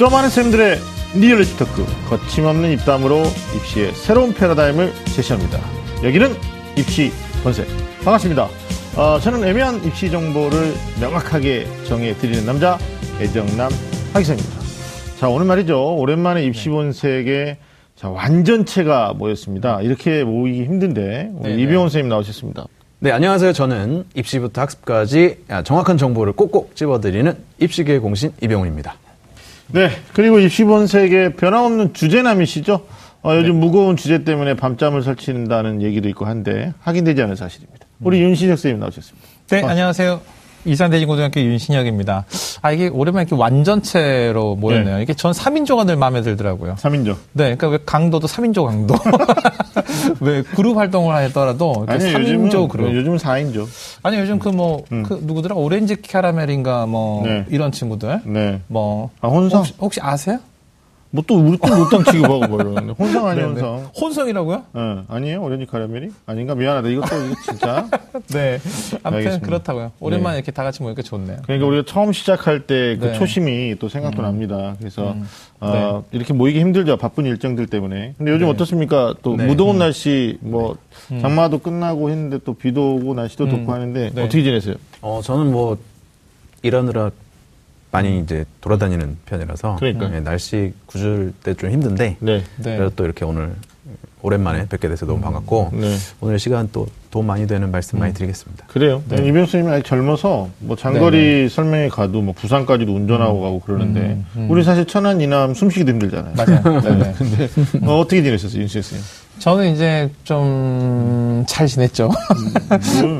수많은 쌤들의 리얼리티 토크, 거침없는 입담으로 입시의 새로운 패러다임을 제시합니다. 여기는 입시 본색. 반갑습니다. 저는 애매한 입시 정보를 명확하게 정해드리는 남자, 애정남 하기사입니다. 자, 오늘 말이죠. 오랜만에 입시 본색에 완전체가 모였습니다. 이렇게 모이기 힘든데 오늘 이병훈 선생님 나오셨습니다. 네, 안녕하세요. 저는 입시부터 학습까지 정확한 정보를 꼭꼭 집어드리는 입시계의 공신 이병훈입니다. 네, 그리고 입시본색의 변함없는 주제남이시죠? 요즘 무거운 주제 때문에 밤잠을 설친다는 얘기도 있고 한데 확인되지 않은 사실입니다. 우리 윤신혁 선생님 나오셨습니다. 네, 안녕하세요. 이상대진 고등학교 윤신혁입니다. 이게 오랜만에 이렇게 완전체로 모였네요. 네. 이게 전 3인조가 늘 마음에 들더라고요. 3인조? 네, 그러니까 왜 강도도 3인조 강도. 왜 그룹 활동을 하더라도 3인조 그룹. 요즘은 4인조. 아니, 요즘 누구더라? 오렌지 캐러멜인가 이런 친구들. 네. 혼성? 혹시 아세요? 또 우리 또 못당 취급하고 그러는데 혼성 아니에요? 혼성. 혼성이라고요? 네. 아니에요? 오렌지 카라멜이? 아닌가? 미안하다. 이것도 진짜. 네. 아무튼 알겠습니다. 그렇다고요. 오랜만에 이렇게 다 같이 모이니까 좋네요. 그러니까 우리가 처음 시작할 때 그 초심이 또 생각도 납니다. 그래서 이렇게 모이기 힘들죠. 바쁜 일정들 때문에. 근데 요즘 어떻습니까? 또 무더운 날씨 장마도 끝나고 했는데 또 비도 오고 날씨도 덥고 하는데 어떻게 지내세요? 저는 일하느라 많이 이제 돌아다니는 편이라서 날씨 구질 때 좀 힘든데 그래서 또 이렇게 오늘 오랜만에 뵙게 돼서 너무 반갑고 오늘 시간 또 도움 많이 되는 말씀 많이 드리겠습니다. 그래요. 이병훈 선생님이 아직 젊어서 장거리 설명회 가도 부산까지도 운전하고 가고 그러는데 우리 사실 천안 이남 숨쉬기도 힘들잖아요. 맞아요. 네. 근데 어떻게 지내셨어요, 윤신혁 선생님? 저는 이제 좀 잘 지냈죠.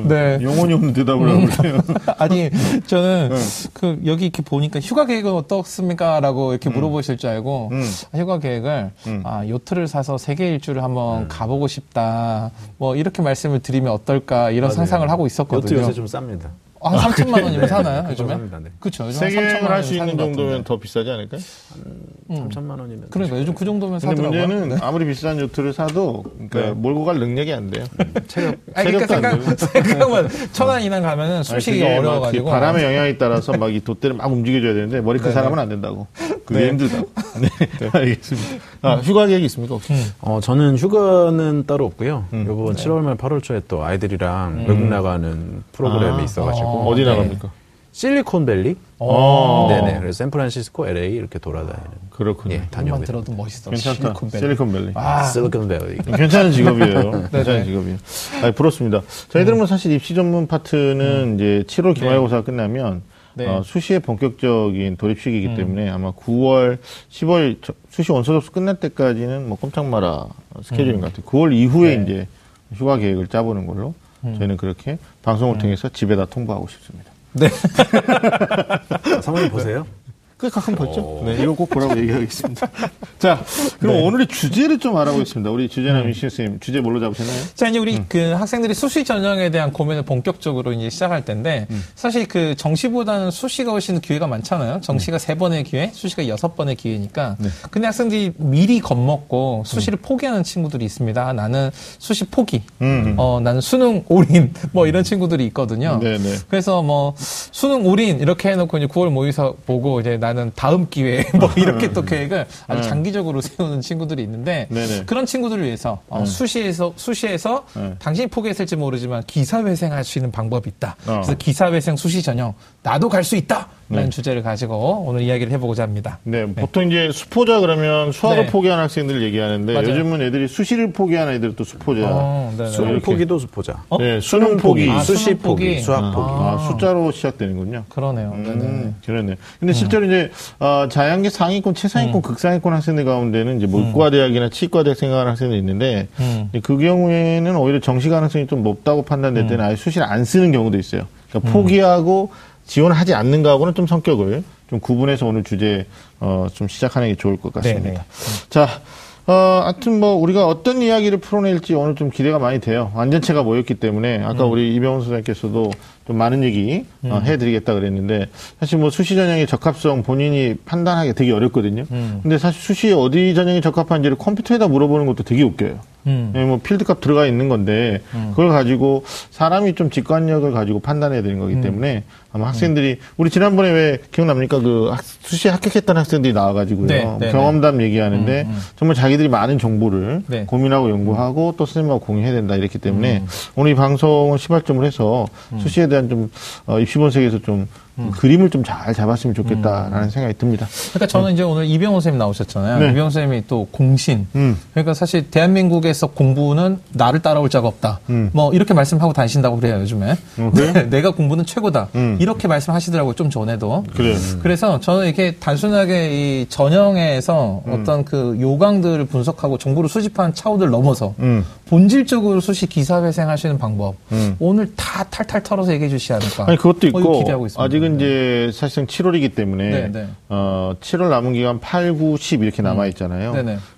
네. 영혼이 없는 대답을 하고 그래요. 아니, 저는 여기 이렇게 보니까 휴가 계획은 어떻습니까? 라고 이렇게 물어보실 줄 알고 휴가 계획을 요트를 사서 세계 일주를 한번 가보고 싶다. 이렇게 말씀을 드리면 어떨까 이런 상상을 하고 있었거든요. 요트 요새 좀 쌉니다. 3,000만 원이면 사나요? 요즘에? 그렇죠. 세 개를 할 수 있는 정도면 더 비싸지 않을까요? 3,000만 원이면. 그러니까 요즘 그 정도면 사더라고요. 근데 문제는 아무리 비싼 요트를 사도 몰고 갈 능력이 안 돼요. 체력도 안 되고. 생각만 천안 이상 가면은 숨쉬기 어려워가지고. 바람의 영향에 따라서 이 돛대를 움직여줘야 되는데 머리큰 사람은 안 된다고. 그게 힘들다고. 네, 알겠습니다. 휴가 계획이 있습니까? 저는 휴가는 따로 없고요. 요번 7월 말 8월 초에 또 아이들이랑 외국 나가는 프로그램이 있어가지고. 어디 나갑니까? 네. 실리콘밸리? 네네. 그래서 샌프란시스코, LA 이렇게 돌아다니는. 그렇군요. 예, 단어만 들어도 멋있어. 괜찮다. 실리콘밸리. 실리콘밸리. 괜찮은 직업이에요. 괜찮은 직업이에요. 부럽습니다. 저희들은 사실 입시 전문 파트는 이제 7월 기말고사가 끝나면 수시의 본격적인 돌입식이기 때문에 아마 9월, 10월 수시 원서 접수 끝날 때까지는 꼼짝 마라 스케줄인 것 같아요. 9월 이후에 이제 휴가 계획을 짜보는 걸로. 저희는 그렇게 방송을 통해서 집에다 통보하고 싶습니다. 네. 사모님 보세요? 가끔 봤죠? 네, 이거 꼭 보라고 얘기하겠습니다. 자, 그럼 오늘의 주제를 좀 알아보겠습니다. 우리 주제남 윤신혁 선생님, 주제 뭘로 잡으셨나요? 자, 이제 우리 학생들이 수시 전형에 대한 고민을 본격적으로 이제 시작할 텐데, 사실 정시보다는 수시가 훨씬 기회가 많잖아요. 정시가 3번의 기회, 수시가 6번의 기회니까. 네. 근데 학생들이 미리 겁먹고 수시를 포기하는 친구들이 있습니다. 나는 수시 포기, 나는 수능 올인, 이런 친구들이 있거든요. 네. 그래서 수능 올인 이렇게 해놓고 이제 9월 모의사 보고 이제 나는 다음 기회에 이렇게 또 계획을 아주 장기적으로 세우는 친구들이 있는데 그런 친구들을 위해서 수시에서 당신이 포기했을지 모르지만 기사회생할 수 있는 방법이 있다. 그래서 기사회생 수시 전형 나도 갈 수 있다. 라는 주제를 가지고 오늘 이야기를 해보고자 합니다. 네. 보통 이제 수포자 그러면 수학을 포기한 학생들을 얘기하는데 맞아요. 요즘은 애들이 수시를 포기하는 애들은 또 수포자. 수능 포기도 수포자. 네. 수능 포기, 수시 포기, 수학 포기. 숫자로 시작되는군요. 그러네요. 그러네요. 근데 실제로 이제 자연계 상위권, 최상위권, 극상위권 학생들 가운데는 이제 문과대학이나 치과대학 생각하는 학생들이 있는데 그 경우에는 오히려 정시 가능성이 좀 높다고 판단될 때는 아예 수시를 안 쓰는 경우도 있어요. 그러니까 포기하고 지원하지 않는 거하고는 좀 성격을 좀 구분해서 오늘 주제 좀 시작하는 게 좋을 것 같습니다. 네네. 자, 하여튼 우리가 어떤 이야기를 풀어낼지 오늘 좀 기대가 많이 돼요. 완전체가 모였기 때문에 아까 우리 이병훈 선생님께서도 좀 많은 얘기 해드리겠다 그랬는데, 사실 뭐 수시 전형의 적합성 본인이 판단하기 되게 어렵거든요. 근데 사실 수시에 어디 전형이 적합한지를 컴퓨터에다 물어보는 것도 되게 웃겨요. 뭐 필드값 들어가 있는 건데 그걸 가지고 사람이 좀 직관력을 가지고 판단해야 되는 거기 때문에 아마 학생들이 우리 지난번에 왜 기억납니까? 그 수시에 합격했던 학생들이 나와가지고요. 네, 경험담 얘기하는데 정말 자기들이 많은 정보를 고민하고 연구하고 또 선생님하고 공유해야 된다 이랬기 때문에 오늘 이 방송을 시발점을 해서 수시에 대한 좀 입시본 세계에서 좀 그림을 좀 잘 잡았으면 좋겠다라는 생각이 듭니다. 그러니까 저는 이제 오늘 이병훈 선생님 나오셨잖아요. 네. 이병훈 선생님이 또 공신. 그러니까 사실 대한민국에서 공부는 나를 따라올 자가 없다. 뭐 이렇게 말씀하고 다니신다고 그래요 요즘에. 그래요? 내가 공부는 최고다. 이렇게 말씀하시더라고요 좀 전에도. 그래요. 그래서 저는 이렇게 단순하게 이 전형에서 어떤 그 요강들을 분석하고 정보를 수집한 차원을 넘어서 본질적으로 수시 기사회생하시는 방법 오늘 다 탈탈 털어서 얘기해 주시지 않을까. 아니 그것도 있고 기대하고 있습니다. 아직은 이제 사실상 7월이기 때문에 7월 남은 기간 8, 9, 10 이렇게 남아 있잖아요.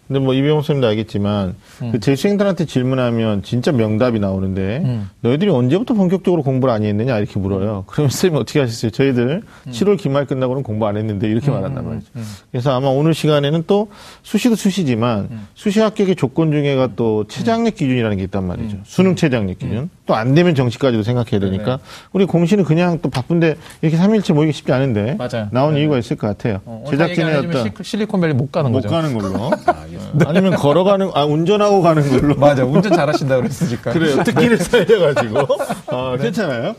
근데 뭐 이병훈 선생님도 알겠지만 그 재수생들한테 질문하면 진짜 명답이 나오는데 너희들이 언제부터 본격적으로 공부를 안 했느냐 이렇게 물어요. 그러면 선생님 어떻게 하셨어요? 저희들 7월 기말 끝나고는 공부 안 했는데 이렇게 말한단 말이죠. 그래서 아마 오늘 시간에는 또 수시도 수시지만 수시 합격의 조건 중에가 또 최장력 기준이라는 게 있단 말이죠. 수능 최장력 기준. 또 안 되면 정시까지도 생각해야 되니까 우리 공신은 그냥 또 바쁜데 이렇게 3일째 모이기 쉽지 않은데 나온 이유가 있을 것 같아요. 제작진의 어떤 실리콘밸리 못 가는 거죠. 못 가는 걸로. 네. 아니면 걸어가는, 운전하고 가는 걸로. 맞아, 운전 잘하신다고 그랬으니까. 그래요, 특기를 살려가지고. 괜찮아요?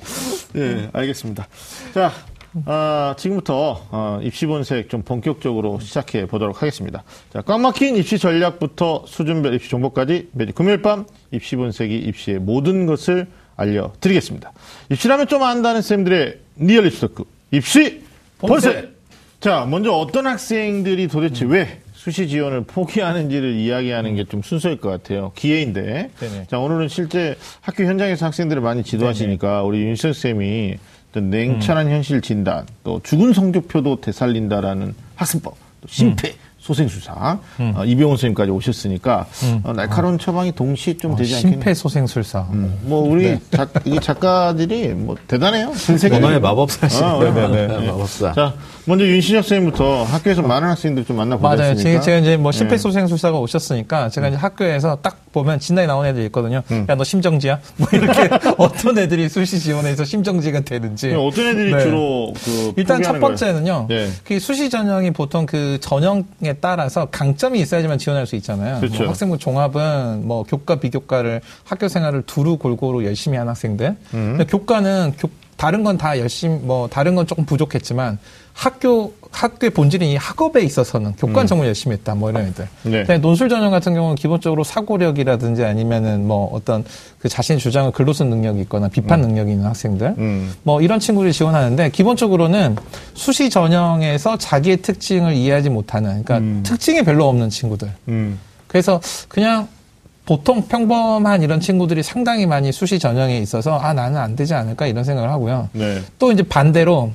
예, 네, 알겠습니다. 자, 지금부터 입시본색 좀 본격적으로 시작해 보도록 하겠습니다. 자, 꽉 막힌 입시 전략부터 수준별 입시 정보까지 매주 금요일 밤 입시본색이 입시의 모든 것을 알려드리겠습니다. 입시라면 좀 안다는 쌤들의 리얼 입시 토크. 입시 본색! 자, 먼저 어떤 학생들이 도대체 왜 수시 지원을 포기하는지를 이야기하는 게 좀 순서일 것 같아요. 기회인데. 네네. 자, 오늘은 실제 학교 현장에서 학생들을 많이 지도하시니까 네네. 우리 윤신혁 쌤이 어떤 냉철한 현실 진단, 또 죽은 성적표도 되살린다라는 학습법, 또 심폐. 소생술사 이병훈 선생님까지 오셨으니까 날카로운 처방이 동시에 좀 되지 않겠나? 심폐소생술사. 뭐 우리 이 작가들이 뭐 대단해요. 언어의 마법사시. 네. 마법사. 자, 먼저 윤신혁 선생님부터 학교에서 많은 학생들 좀 만나보셨습니까? 맞아요. 제가 이제 뭐 심폐소생술사가 오셨으니까 제가 이제 학교에서 딱 보면 진단이 나오는 애들이 있거든요. 야, 너 심정지야? 뭐 이렇게 어떤 애들이 수시 지원에서 심정지가 되는지. 어떤 애들이 주로 그 일단 첫 번째는요. 그 수시 전형이 보통 그 전형에 따라서 강점이 있어야지만 지원할 수 있잖아요. 그렇죠. 뭐 학생부 종합은 뭐 교과 비교과를 학교 생활을 두루 골고루 열심히 한 학생들. 근데 교과는 다른 건 다 열심히 뭐 다른 건 조금 부족했지만 학교의 본질인 이 학업에 있어서는 교과는 정말 열심히 했다 뭐 이런 애들. 근데 논술 전형 같은 경우는 기본적으로 사고력이라든지 아니면은 뭐 어떤 그 자신의 주장을 글로 쓰는 능력이 있거나 비판 능력이 있는 학생들 뭐 이런 친구들이 지원하는데 기본적으로는 수시 전형에서 자기의 특징을 이해하지 못하는 그러니까 특징이 별로 없는 친구들. 그래서 그냥 보통 평범한 이런 친구들이 상당히 많이 수시 전형에 있어서 아 나는 안 되지 않을까 이런 생각을 하고요. 또 이제 반대로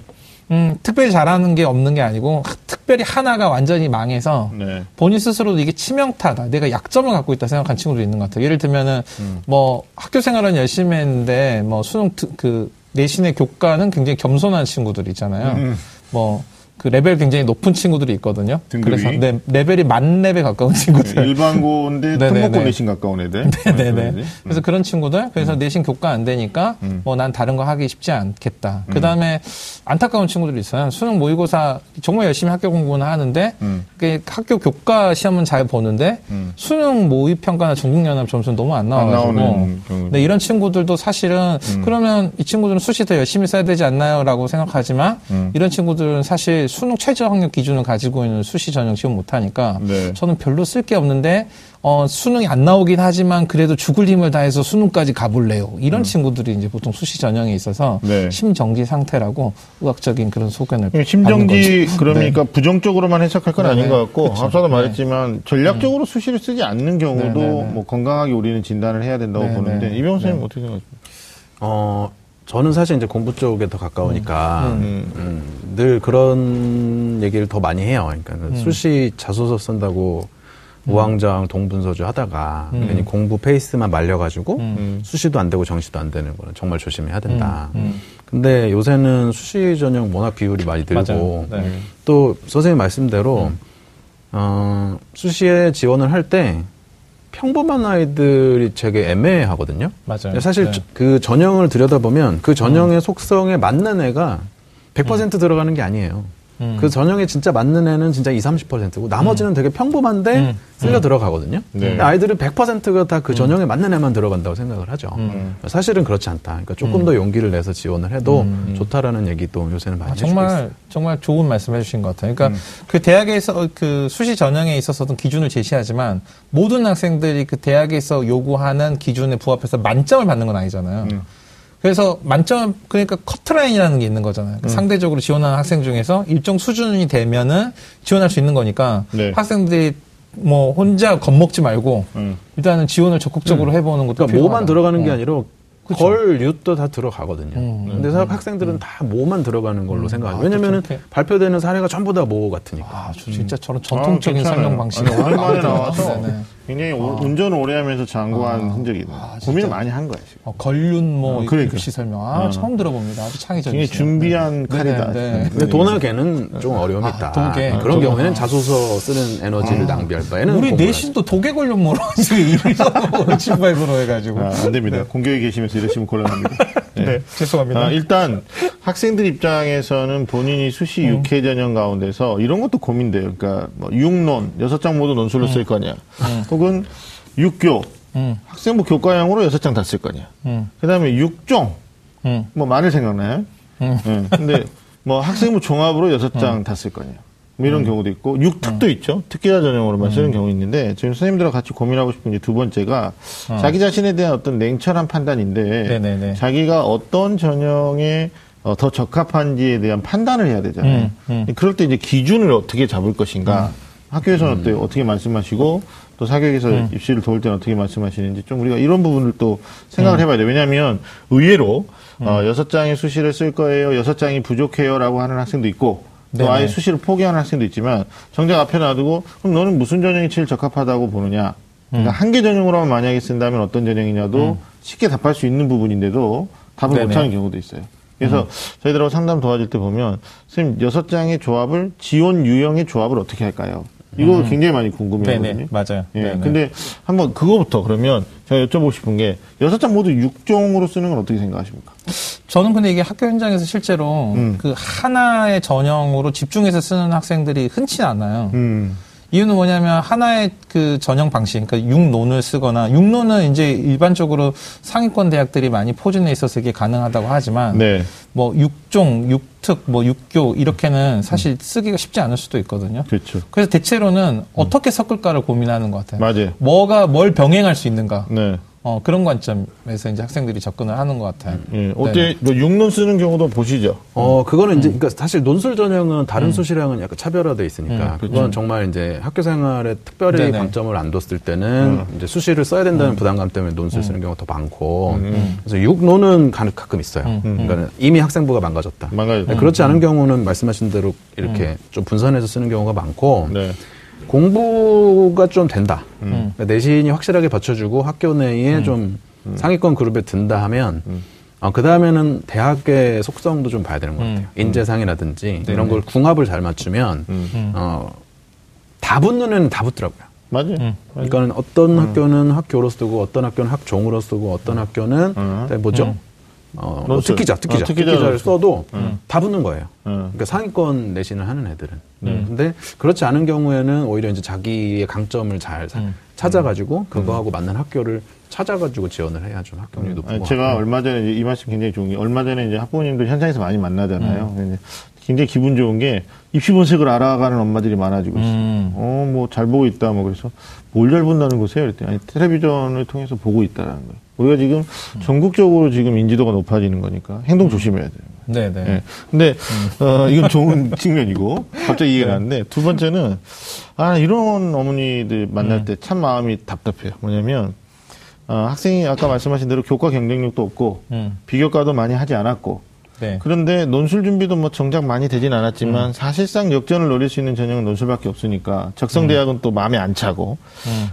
특별히 잘하는 게 없는 게 아니고 특별히 하나가 완전히 망해서 본인 스스로도 이게 치명타다. 내가 약점을 갖고 있다 생각한 친구도 있는 것 같아요. 예를 들면은 뭐 학교 생활은 열심히 했는데 뭐 수능 그 내신의 교과는 굉장히 겸손한 친구들 있잖아요. 뭐 그 레벨 굉장히 높은 친구들이 있거든요. 등급이? 그래서 레벨이 만 레벨 가까운 친구들. 일반고인데 특목고 내신 가까운 애들. 그래서 그런 친구들. 그래서 내신 교과 안 되니까 뭐 난 다른 거 하기 쉽지 않겠다. 그다음에 안타까운 친구들이 있어요. 수능 모의고사 정말 열심히 학교 공부는 하는데 학교 교과 시험은 잘 보는데 수능 모의평가나 전국연합 점수는 너무 안 나와가지고. 네, 이런 친구들도 사실은 그러면 이 친구들은 수시 더 열심히 써야 되지 않나요? 라고 생각하지만 이런 친구들은 사실 수능 최저학력 기준을 가지고 있는 수시 전형 지원 못하니까 저는 별로 쓸 게 없는데 수능이 안 나오긴 하지만 그래도 죽을 힘을 다해서 수능까지 가볼래요. 이런 친구들이 이제 보통 수시 전형에 있어서 심정지 상태라고 의학적인 그런 소견을 심정지 그러니까 부정적으로만 해석할 건 아닌 것 같고 앞서도 말했지만 전략적으로 수시를 쓰지 않는 경우도 뭐 건강하게 우리는 진단을 해야 된다고 보는데 이병훈 선생님 어떻게 생각하십니까? 저는 사실 이제 공부 쪽에 더 가까우니까 늘 그런 얘기를 더 많이 해요. 그러니까 수시 자소서 쓴다고 우왕좌왕 동분서주 하다가 괜히 공부 페이스만 말려가지고 수시도 안 되고 정시도 안 되는 거는 정말 조심해야 된다. 근데 요새는 수시 전형 워낙 비율이 많이 들고 네. 또 선생님 말씀대로 수시에 지원을 할 때 평범한 아이들이 되게 애매하거든요. 맞아요. 사실 네. 그 전형을 들여다보면 그 전형의 속성에 맞는 애가 100% 들어가는 게 아니에요. 그 전형에 진짜 맞는 애는 진짜 20, 30%고 나머지는 되게 평범한데 쓸려 들어가거든요. 네. 근데 아이들은 100%가 다 그 전형에 맞는 애만 들어간다고 생각을 하죠. 사실은 그렇지 않다. 그러니까 조금 더 용기를 내서 지원을 해도 좋다라는 얘기도 요새는 많이 해주고 있어요. 정말 좋은 말씀 해주신 것 같아요. 그러니까 그 대학에서 그 수시 전형에 있어서도 기준을 제시하지만 모든 학생들이 그 대학에서 요구하는 기준에 부합해서 만점을 받는 건 아니잖아요. 그래서 만점, 그러니까 커트라인이라는 게 있는 거잖아요. 상대적으로 지원하는 학생 중에서 일정 수준이 되면은 지원할 수 있는 거니까 네. 학생들이 뭐 혼자 겁먹지 말고 일단은 지원을 적극적으로 해보는 것도 그러니까 필요하다. 뭐만 들어가는 게 아니라 그쵸. 걸, 윷도 다 들어가거든요. 근데 학생들은 다 뭐만 들어가는 걸로 생각하죠. 왜냐면은 발표되는 사례가 전부 다 뭐 같으니까. 아, 진짜 저런 전통적인 설명 방식이 오랜만에 나와서 네. 굉장히 운전을 오래 하면서 장구한 흔적이 있네요. 고민을 많이 한 거예요. 지금. 걸륜 뭐 그러니까. 입시 설명. 처음 들어봅니다. 아주 창의적이시네요. 굉장히 준비한 칼이다. 네. 근데 도나 개는 좀 어려움이 있다. 도개. 그런 경우에는 자소서 쓰는 에너지를 낭비할 바에는 우리 내신도 도개 걸륜 뭐로 일서로 친발으로 해가지고. 안 됩니다. 공교에 계시면서 이러시면 곤란합니다. 네. 네, 죄송합니다. 일단 학생들 입장에서는 본인이 수시 6회 전형 가운데서 이런 것도 고민돼요. 그러니까 뭐 6논, 6장 모두 논술로 쓸 거냐. 혹은 6교, 학생부 교과형으로 6장 다 쓸 거냐. 그 다음에 6종, 뭐 많이 생각나요? 근데 뭐 학생부 종합으로 6장 다 쓸 거냐. 뭐 이런 경우도 있고 6특도 있죠. 특기자 전형으로만 쓰는 경우 있는데 지금 선생님들하고 같이 고민하고 싶은 게 두 번째가 자기 자신에 대한 어떤 냉철한 판단인데 네네네. 자기가 어떤 전형에 더 적합한지에 대한 판단을 해야 되잖아요. 그럴 때 이제 기준을 어떻게 잡을 것인가. 학교에서는 어떻게 말씀하시고 또 사교육에서 입시를 도울 때는 어떻게 말씀하시는지 좀 우리가 이런 부분을 또 생각을 해봐야 돼요. 왜냐하면 의외로 6장의 수시를 쓸 거예요. 6장이 부족해요라고 하는 학생도 있고 또 네네. 아예 수시를 포기하는 학생도 있지만 정작 앞에 놔두고 그럼 너는 무슨 전형이 제일 적합하다고 보느냐 그러니까 한 개 전형으로만 만약에 쓴다면 어떤 전형이냐도 쉽게 답할 수 있는 부분인데도 답을 네네. 못하는 경우도 있어요. 그래서 저희들하고 상담 도와줄 때 보면 선생님 6장의 조합을 지원 유형의 조합을 어떻게 할까요? 이거 굉장히 많이 궁금해요. 맞아요. 예, 네네. 근데 한번 그거부터 그러면 제가 여쭤보고 싶은 게 6장 모두 6종으로 쓰는 건 어떻게 생각하십니까? 저는 근데 이게 학교 현장에서 실제로 그 하나의 전형으로 집중해서 쓰는 학생들이 흔치 않아요. 이유는 뭐냐면 하나의 그 전형 방식, 그러니까 6논을 쓰거나 6논은 이제 일반적으로 상위권 대학들이 많이 포진해 있어서 이게 가능하다고 하지만 네. 뭐 6종, 6특, 뭐 6교 이렇게는 사실 쓰기가 쉽지 않을 수도 있거든요. 그렇죠. 그래서 대체로는 어떻게 섞을까를 고민하는 것 같아요. 맞아요. 뭐가 뭘 병행할 수 있는가. 네. 그런 관점에서 이제 학생들이 접근을 하는 것 같아요. 예, 어때? 네. 6논 쓰는 경우도 보시죠. 그거는 이제, 그러니까 사실 논술 전형은 다른 수시랑은 약간 차별화되어 있으니까. 그건 정말 이제 학교 생활에 특별히 네네. 관점을 안 뒀을 때는 이제 수시를 써야 된다는 부담감 때문에 논술 쓰는 경우가 더 많고. 그래서 6논은 가끔 있어요. 그러니까 이미 학생부가 망가졌다. 그렇지 않은 경우는 말씀하신 대로 이렇게 좀 분산해서 쓰는 경우가 많고. 네. 공부가 좀 된다. 그러니까 내신이 확실하게 받쳐주고 학교 내에 좀 상위권 그룹에 든다 하면 그 다음에는 대학의 속성도 좀 봐야 되는 것 같아요. 인재상이라든지 네네. 이런 걸 궁합을 잘 맞추면 다 붙는 애는 다 붙더라고요. 맞아요. 그러니까 어떤 학교는 학교로 쓰고 어떤 학교는 학종으로 쓰고 어떤 학교는 뭐죠? 특기자를 써도 다 붙는 거예요. 그러니까 상위권 내신을 하는 애들은. 근데 그렇지 않은 경우에는 오히려 이제 자기의 강점을 잘 찾아가지고 그거하고 맞는 학교를 찾아가지고 지원을 해야 좀 학교율이 높은 거. 제가 얼마 전에 이 말씀 굉장히 좋은 게 얼마 전에 이제 학부모님들 현장에서 많이 만나잖아요. 굉장히 기분 좋은 게 입시 본색을 알아가는 엄마들이 많아지고 있어요. 뭐 잘 보고 있다 뭐 그래서 뭘 잘 본다는 거세요? 그랬더니 아니 텔레비전을 통해서 보고 있다라는 거예요. 우리가 지금 전국적으로 지금 인지도가 높아지는 거니까 행동 조심해야 돼요. 네네. 네. 근데 이건 좋은 측면이고 갑자기 이해가 났는데 두 번째는 이런 어머니들 만날 때 참 마음이 답답해요. 뭐냐면 학생이 아까 말씀하신 대로 교과 경쟁력도 없고 비교과도 많이 하지 않았고 네. 그런데 논술 준비도 뭐 정작 많이 되진 않았지만 사실상 역전을 노릴 수 있는 전형은 논술밖에 없으니까 적성대학은 또 마음에 안 차고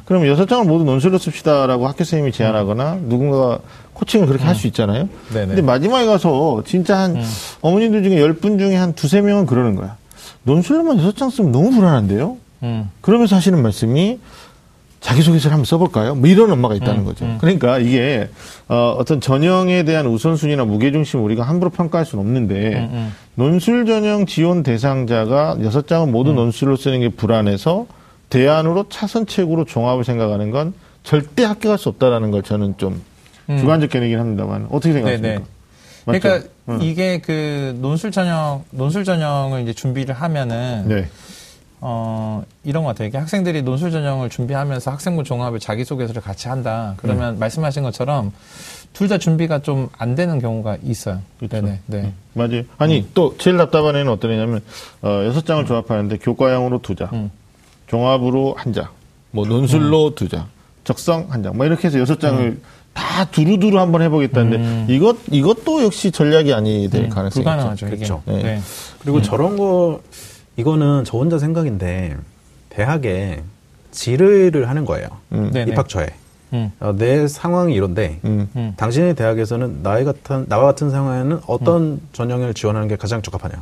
그럼 6장을 모두 논술로 씁시다라고 학교 선생님이 제안하거나 누군가가 코칭을 그렇게 할 수 있잖아요. 네네. 근데 마지막에 가서 진짜 한 어머님들 중에 10분 중에 한 2-3명은 그러는 거야. 논술로만 6장 쓰면 너무 불안한데요? 그러면서 하시는 말씀이 자기소개서를 한번 써볼까요? 뭐 이런 엄마가 있다는 거죠. 그러니까 이게 어떤 전형에 대한 우선순위나 무게중심 우리가 함부로 평가할 수는 없는데 논술 전형 지원 대상자가 6장은 모두 논술로 쓰는 게 불안해서 대안으로 차선책으로 종합을 생각하는 건 절대 합격할 수 없다라는 걸 저는 좀 주관적 견해이긴 합니다만 어떻게 생각하십니까? 맞죠? 그러니까 이게 그 논술 전형을 이제 준비를 하면은 네. 이런 것 같아요. 이게 학생들이 논술 전형을 준비하면서 학생부 종합을 자기소개서를 같이 한다. 그러면 말씀하신 것처럼 둘 다 준비가 좀 안 되는 경우가 있어요. 그렇죠. 네네. 네. 맞아요. 아니, 또 제일 답답한 애는 어떤 애냐면 6장을 조합하는데 교과형으로 2장, 종합으로 1장, 뭐 논술로 2장, 적성 1장, 뭐 이렇게 해서 6장을 다 두루두루 한번 해보겠다는데 이것도 역시 전략이 아니 될 가능성이 있죠. 불가능하죠. 그렇죠. 네. 네. 그리고 저런 거 이거는 저 혼자 생각인데 대학에 질의를 하는 거예요. 입학처에. 내 상황이 이런데 당신의 대학에서는 나와 같은 상황에는 어떤 전형을 지원하는 게 가장 적합하냐.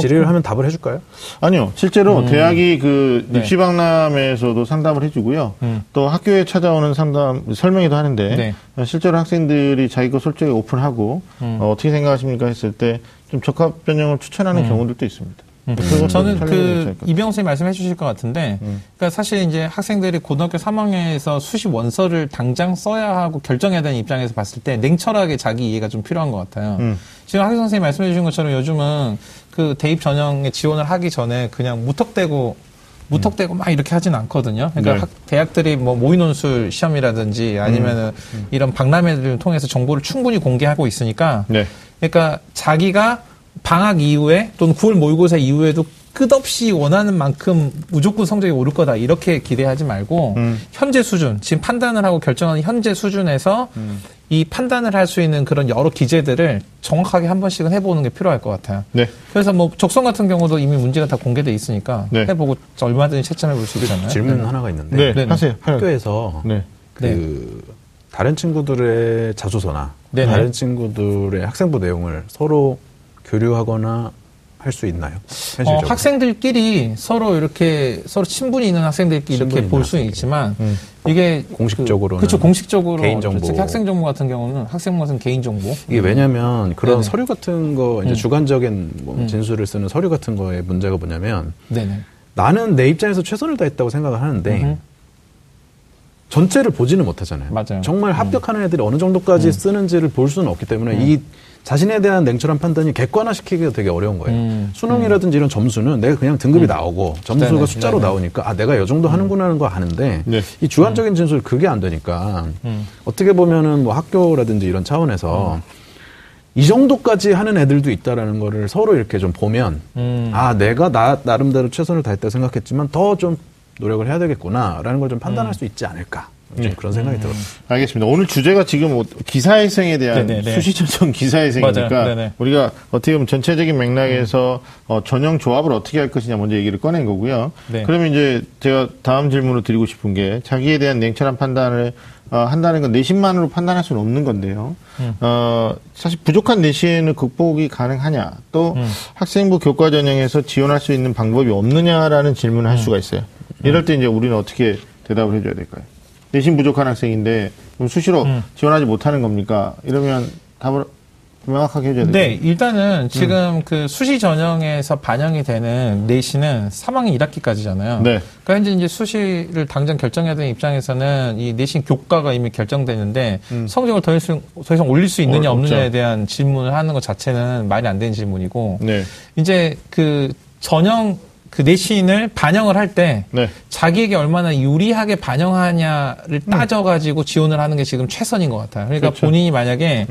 질의를 하면 답을 해줄까요? 아니요. 실제로 대학이 그 입시박람회에서도 상담을 해주고요. 또 학교에 찾아오는 상담 설명회도 하는데 실제로 학생들이 자기 거 솔직히 오픈하고 어떻게 생각하십니까 했을 때 좀 적합 전형을 추천하는 경우들도 있습니다. 저는 그 이병훈 선생님 말씀해 주실 것 같은데, 그러니까 사실 이제 학생들이 고등학교 3학년에서 수시 원서를 당장 써야 하고 결정해야 되는 입장에서 봤을 때 냉철하게 자기 이해가 좀 필요한 것 같아요. 지금 학교 선생님 말씀해 주신 것처럼 요즘은 그 대입 전형에 지원을 하기 전에 그냥 무턱대고 막 이렇게 하진 않거든요. 그러니까 네. 대학들이 뭐 모의논술 시험이라든지 아니면은 이런 박람회들을 통해서 정보를 충분히 공개하고 있으니까, 네. 그러니까 자기가 방학 이후에 또는 9월 모의고사 이후에도 끝없이 원하는 만큼 무조건 성적이 오를 거다 이렇게 기대하지 말고 현재 수준, 지금 판단을 하고 결정하는 현재 수준에서 이 판단을 할 수 있는 그런 여러 기재들을 정확하게 한 번씩은 해보는 게 필요할 것 같아요. 네. 그래서 뭐 적성 같은 경우도 이미 문제가 다 공개돼 있으니까 네. 해보고 얼마든지 채점해 볼 수 있잖아요. 질문 하나가 있는데 네. 하세요. 학교에서 네. 다른 친구들의 자소서나 네네. 다른 친구들의 학생부 내용을 서로 교류하거나 할 수 있나요? 학생들끼리 서로 이렇게 서로 친분이 있는 학생들끼리 이렇게 볼 수는 있지만 이게 공식적으로는 그렇죠. 공식적으로 개인 정보, 특히 학생 정보 같은 경우는 학생부 같은 개인 정보 이게 왜냐하면 그런 네네. 서류 같은 거 이제 주관적인 뭐 진술을 쓰는 서류 같은 거의 문제가 뭐냐면 네네. 나는 내 입장에서 최선을 다했다고 생각을 하는데 전체를 보지는 못하잖아요. 맞아요. 정말 합격하는 애들이 어느 정도까지 쓰는지를 볼 수는 없기 때문에 이 자신에 대한 냉철한 판단이 객관화시키기가 되게 어려운 거예요. 수능이라든지 이런 점수는 내가 그냥 등급이 나오고 점수가 네네, 숫자로 네네. 나오니까 아 내가 이 정도 하는구나 하는 거 아는데 네. 이 주관적인 진술 그게 안 되니까 어떻게 보면은 뭐 학교라든지 이런 차원에서 이 정도까지 하는 애들도 있다라는 거를 서로 이렇게 좀 보면 아 내가 나름대로 최선을 다했다 생각했지만 더 좀 노력을 해야 되겠구나라는 걸 좀 판단할 수 있지 않을까. 좀 그런 생각이 들었어요. 알겠습니다. 오늘 주제가 지금 기사회생에 대한 수시전형 기사회생이니까 우리가 어떻게 보면 전체적인 맥락에서 전형 조합을 어떻게 할 것이냐 먼저 얘기를 꺼낸 거고요. 네. 그러면 이제 제가 다음 질문을 드리고 싶은 게 자기에 대한 냉철한 판단을 한다는 건 내신만으로 판단할 수는 없는 건데요. 사실 부족한 내신은 극복이 가능하냐 또 학생부 교과 전형에서 지원할 수 있는 방법이 없느냐라는 질문을 할 수가 있어요. 이럴 때 이제 우리는 어떻게 대답을 해줘야 될까요? 내신 부족한 학생인데 그럼 수시로 지원하지 못하는 겁니까? 이러면 답을 명확하게 해줘야 돼요. 네, 일단은 지금 그 수시 전형에서 반영이 되는 내신은 3학년 1학기까지잖아요. 네. 그러니까 현재 이제 수시를 당장 결정해야 되는 입장에서는 이 내신 교과가 이미 결정되는데 성적을 더 이상 올릴 수 있느냐 없느냐에 대한 질문을 하는 것 자체는 말이 안 되는 질문이고 네. 이제 그 전형 그 내신을 반영을 할 때 네. 자기에게 얼마나 유리하게 반영하냐를 따져가지고 지원을 하는 게 지금 최선인 것 같아요. 그러니까 그렇죠. 본인이 만약에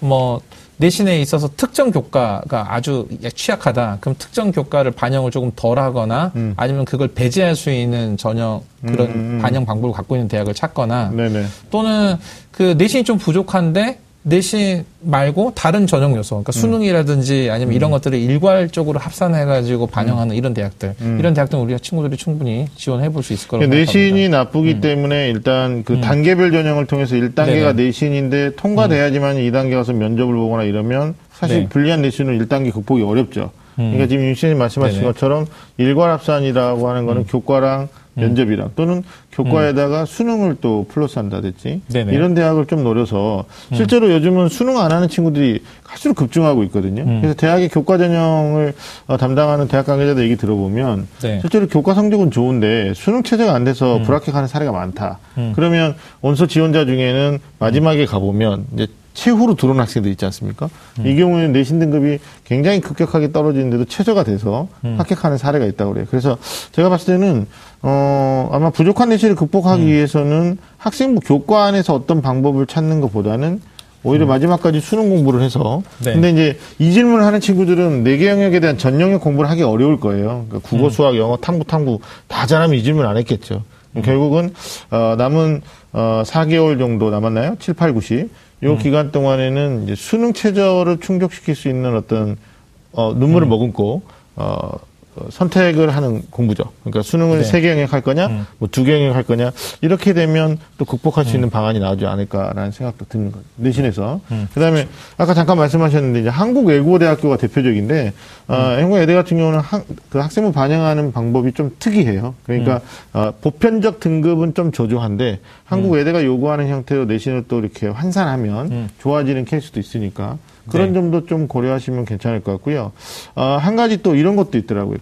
뭐 내신에 있어서 특정 교과가 아주 취약하다. 그럼 특정 교과를 반영을 조금 덜 하거나 아니면 그걸 배제할 수 있는 전형 그런 반영 방법을 갖고 있는 대학을 찾거나 네네. 또는 그 내신이 좀 부족한데 내신 말고 다른 전형 요소, 그러니까 수능이라든지 아니면 이런 것들을 일괄적으로 합산해가지고 반영하는 이런 대학들, 이런 대학들은 우리가 친구들이 충분히 지원해볼 수 있을 거라고 생각합니다. 내신이 나쁘기 때문에 일단 그 단계별 전형을 통해서 1단계가 네네. 내신인데 통과돼야지만 2단계 가서 면접을 보거나 이러면 사실 네. 불리한 내신은 1단계 극복이 어렵죠. 그러니까 지금 윤씨님 말씀하신 네네. 것처럼 일괄 합산이라고 하는 거는 교과랑 면접이랑 또는 교과에다가 수능을 또 플러스한다든지 이런 대학을 좀 노려서 실제로 요즘은 수능 안 하는 친구들이 갈수록 급증하고 있거든요. 그래서 대학의 교과 전형을 담당하는 대학 관계자들 얘기 들어보면 네. 실제로 교과 성적은 좋은데 수능 체제가 안 돼서 불합격하는 사례가 많다. 그러면 원서 지원자 중에는 마지막에 가보면 이제 최후로 들어온 학생들 있지 않습니까? 이 경우에는 내신 등급이 굉장히 급격하게 떨어지는데도 최저가 돼서 합격하는 사례가 있다고 그래요. 그래서 제가 봤을 때는 아마 부족한 내신을 극복하기 위해서는 학생부 교과 안에서 어떤 방법을 찾는 것보다는 오히려 마지막까지 수능 공부를 해서 네. 근데 이제 이 질문을 하는 친구들은 4개 영역에 대한 전 영역 공부를 하기 어려울 거예요. 그러니까 국어, 수학, 영어, 탐구 다 잘하면 이 질문 안 했겠죠. 결국은 남은 4개월 정도 남았나요? 7, 8, 9, 10 요 기간 동안에는 이제 수능 최저를 충족시킬 수 있는 어떤 눈물을 머금고 선택을 하는 공부죠. 그러니까 수능을 3개 영역 할 거냐, 뭐 2개 영역 할 거냐 이렇게 되면 또 극복할 수 있는 방안이 나오지 않을까라는 생각도 드는 거죠. 내신에서. 그다음에 아까 잠깐 말씀하셨는데 이제 한국외국어대학교가 대표적인데 한국외대 같은 경우는 그 학생부 반영하는 방법이 좀 특이해요. 그러니까 보편적 등급은 좀 저조한데 한국외대가 요구하는 형태로 내신을 또 이렇게 환산하면 좋아지는 케이스도 있으니까. 그런 네. 점도 좀 고려하시면 괜찮을 것 같고요. 한 가지 또 이런 것도 있더라고요.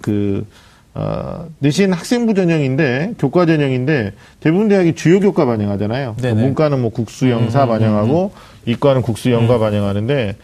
내신 학생부 전형인데, 교과 전형인데, 대부분 대학이 주요 교과 반영하잖아요. 네네. 문과는 뭐 국수, 영사 반영하고, 이과는 국수, 영과 반영하는데,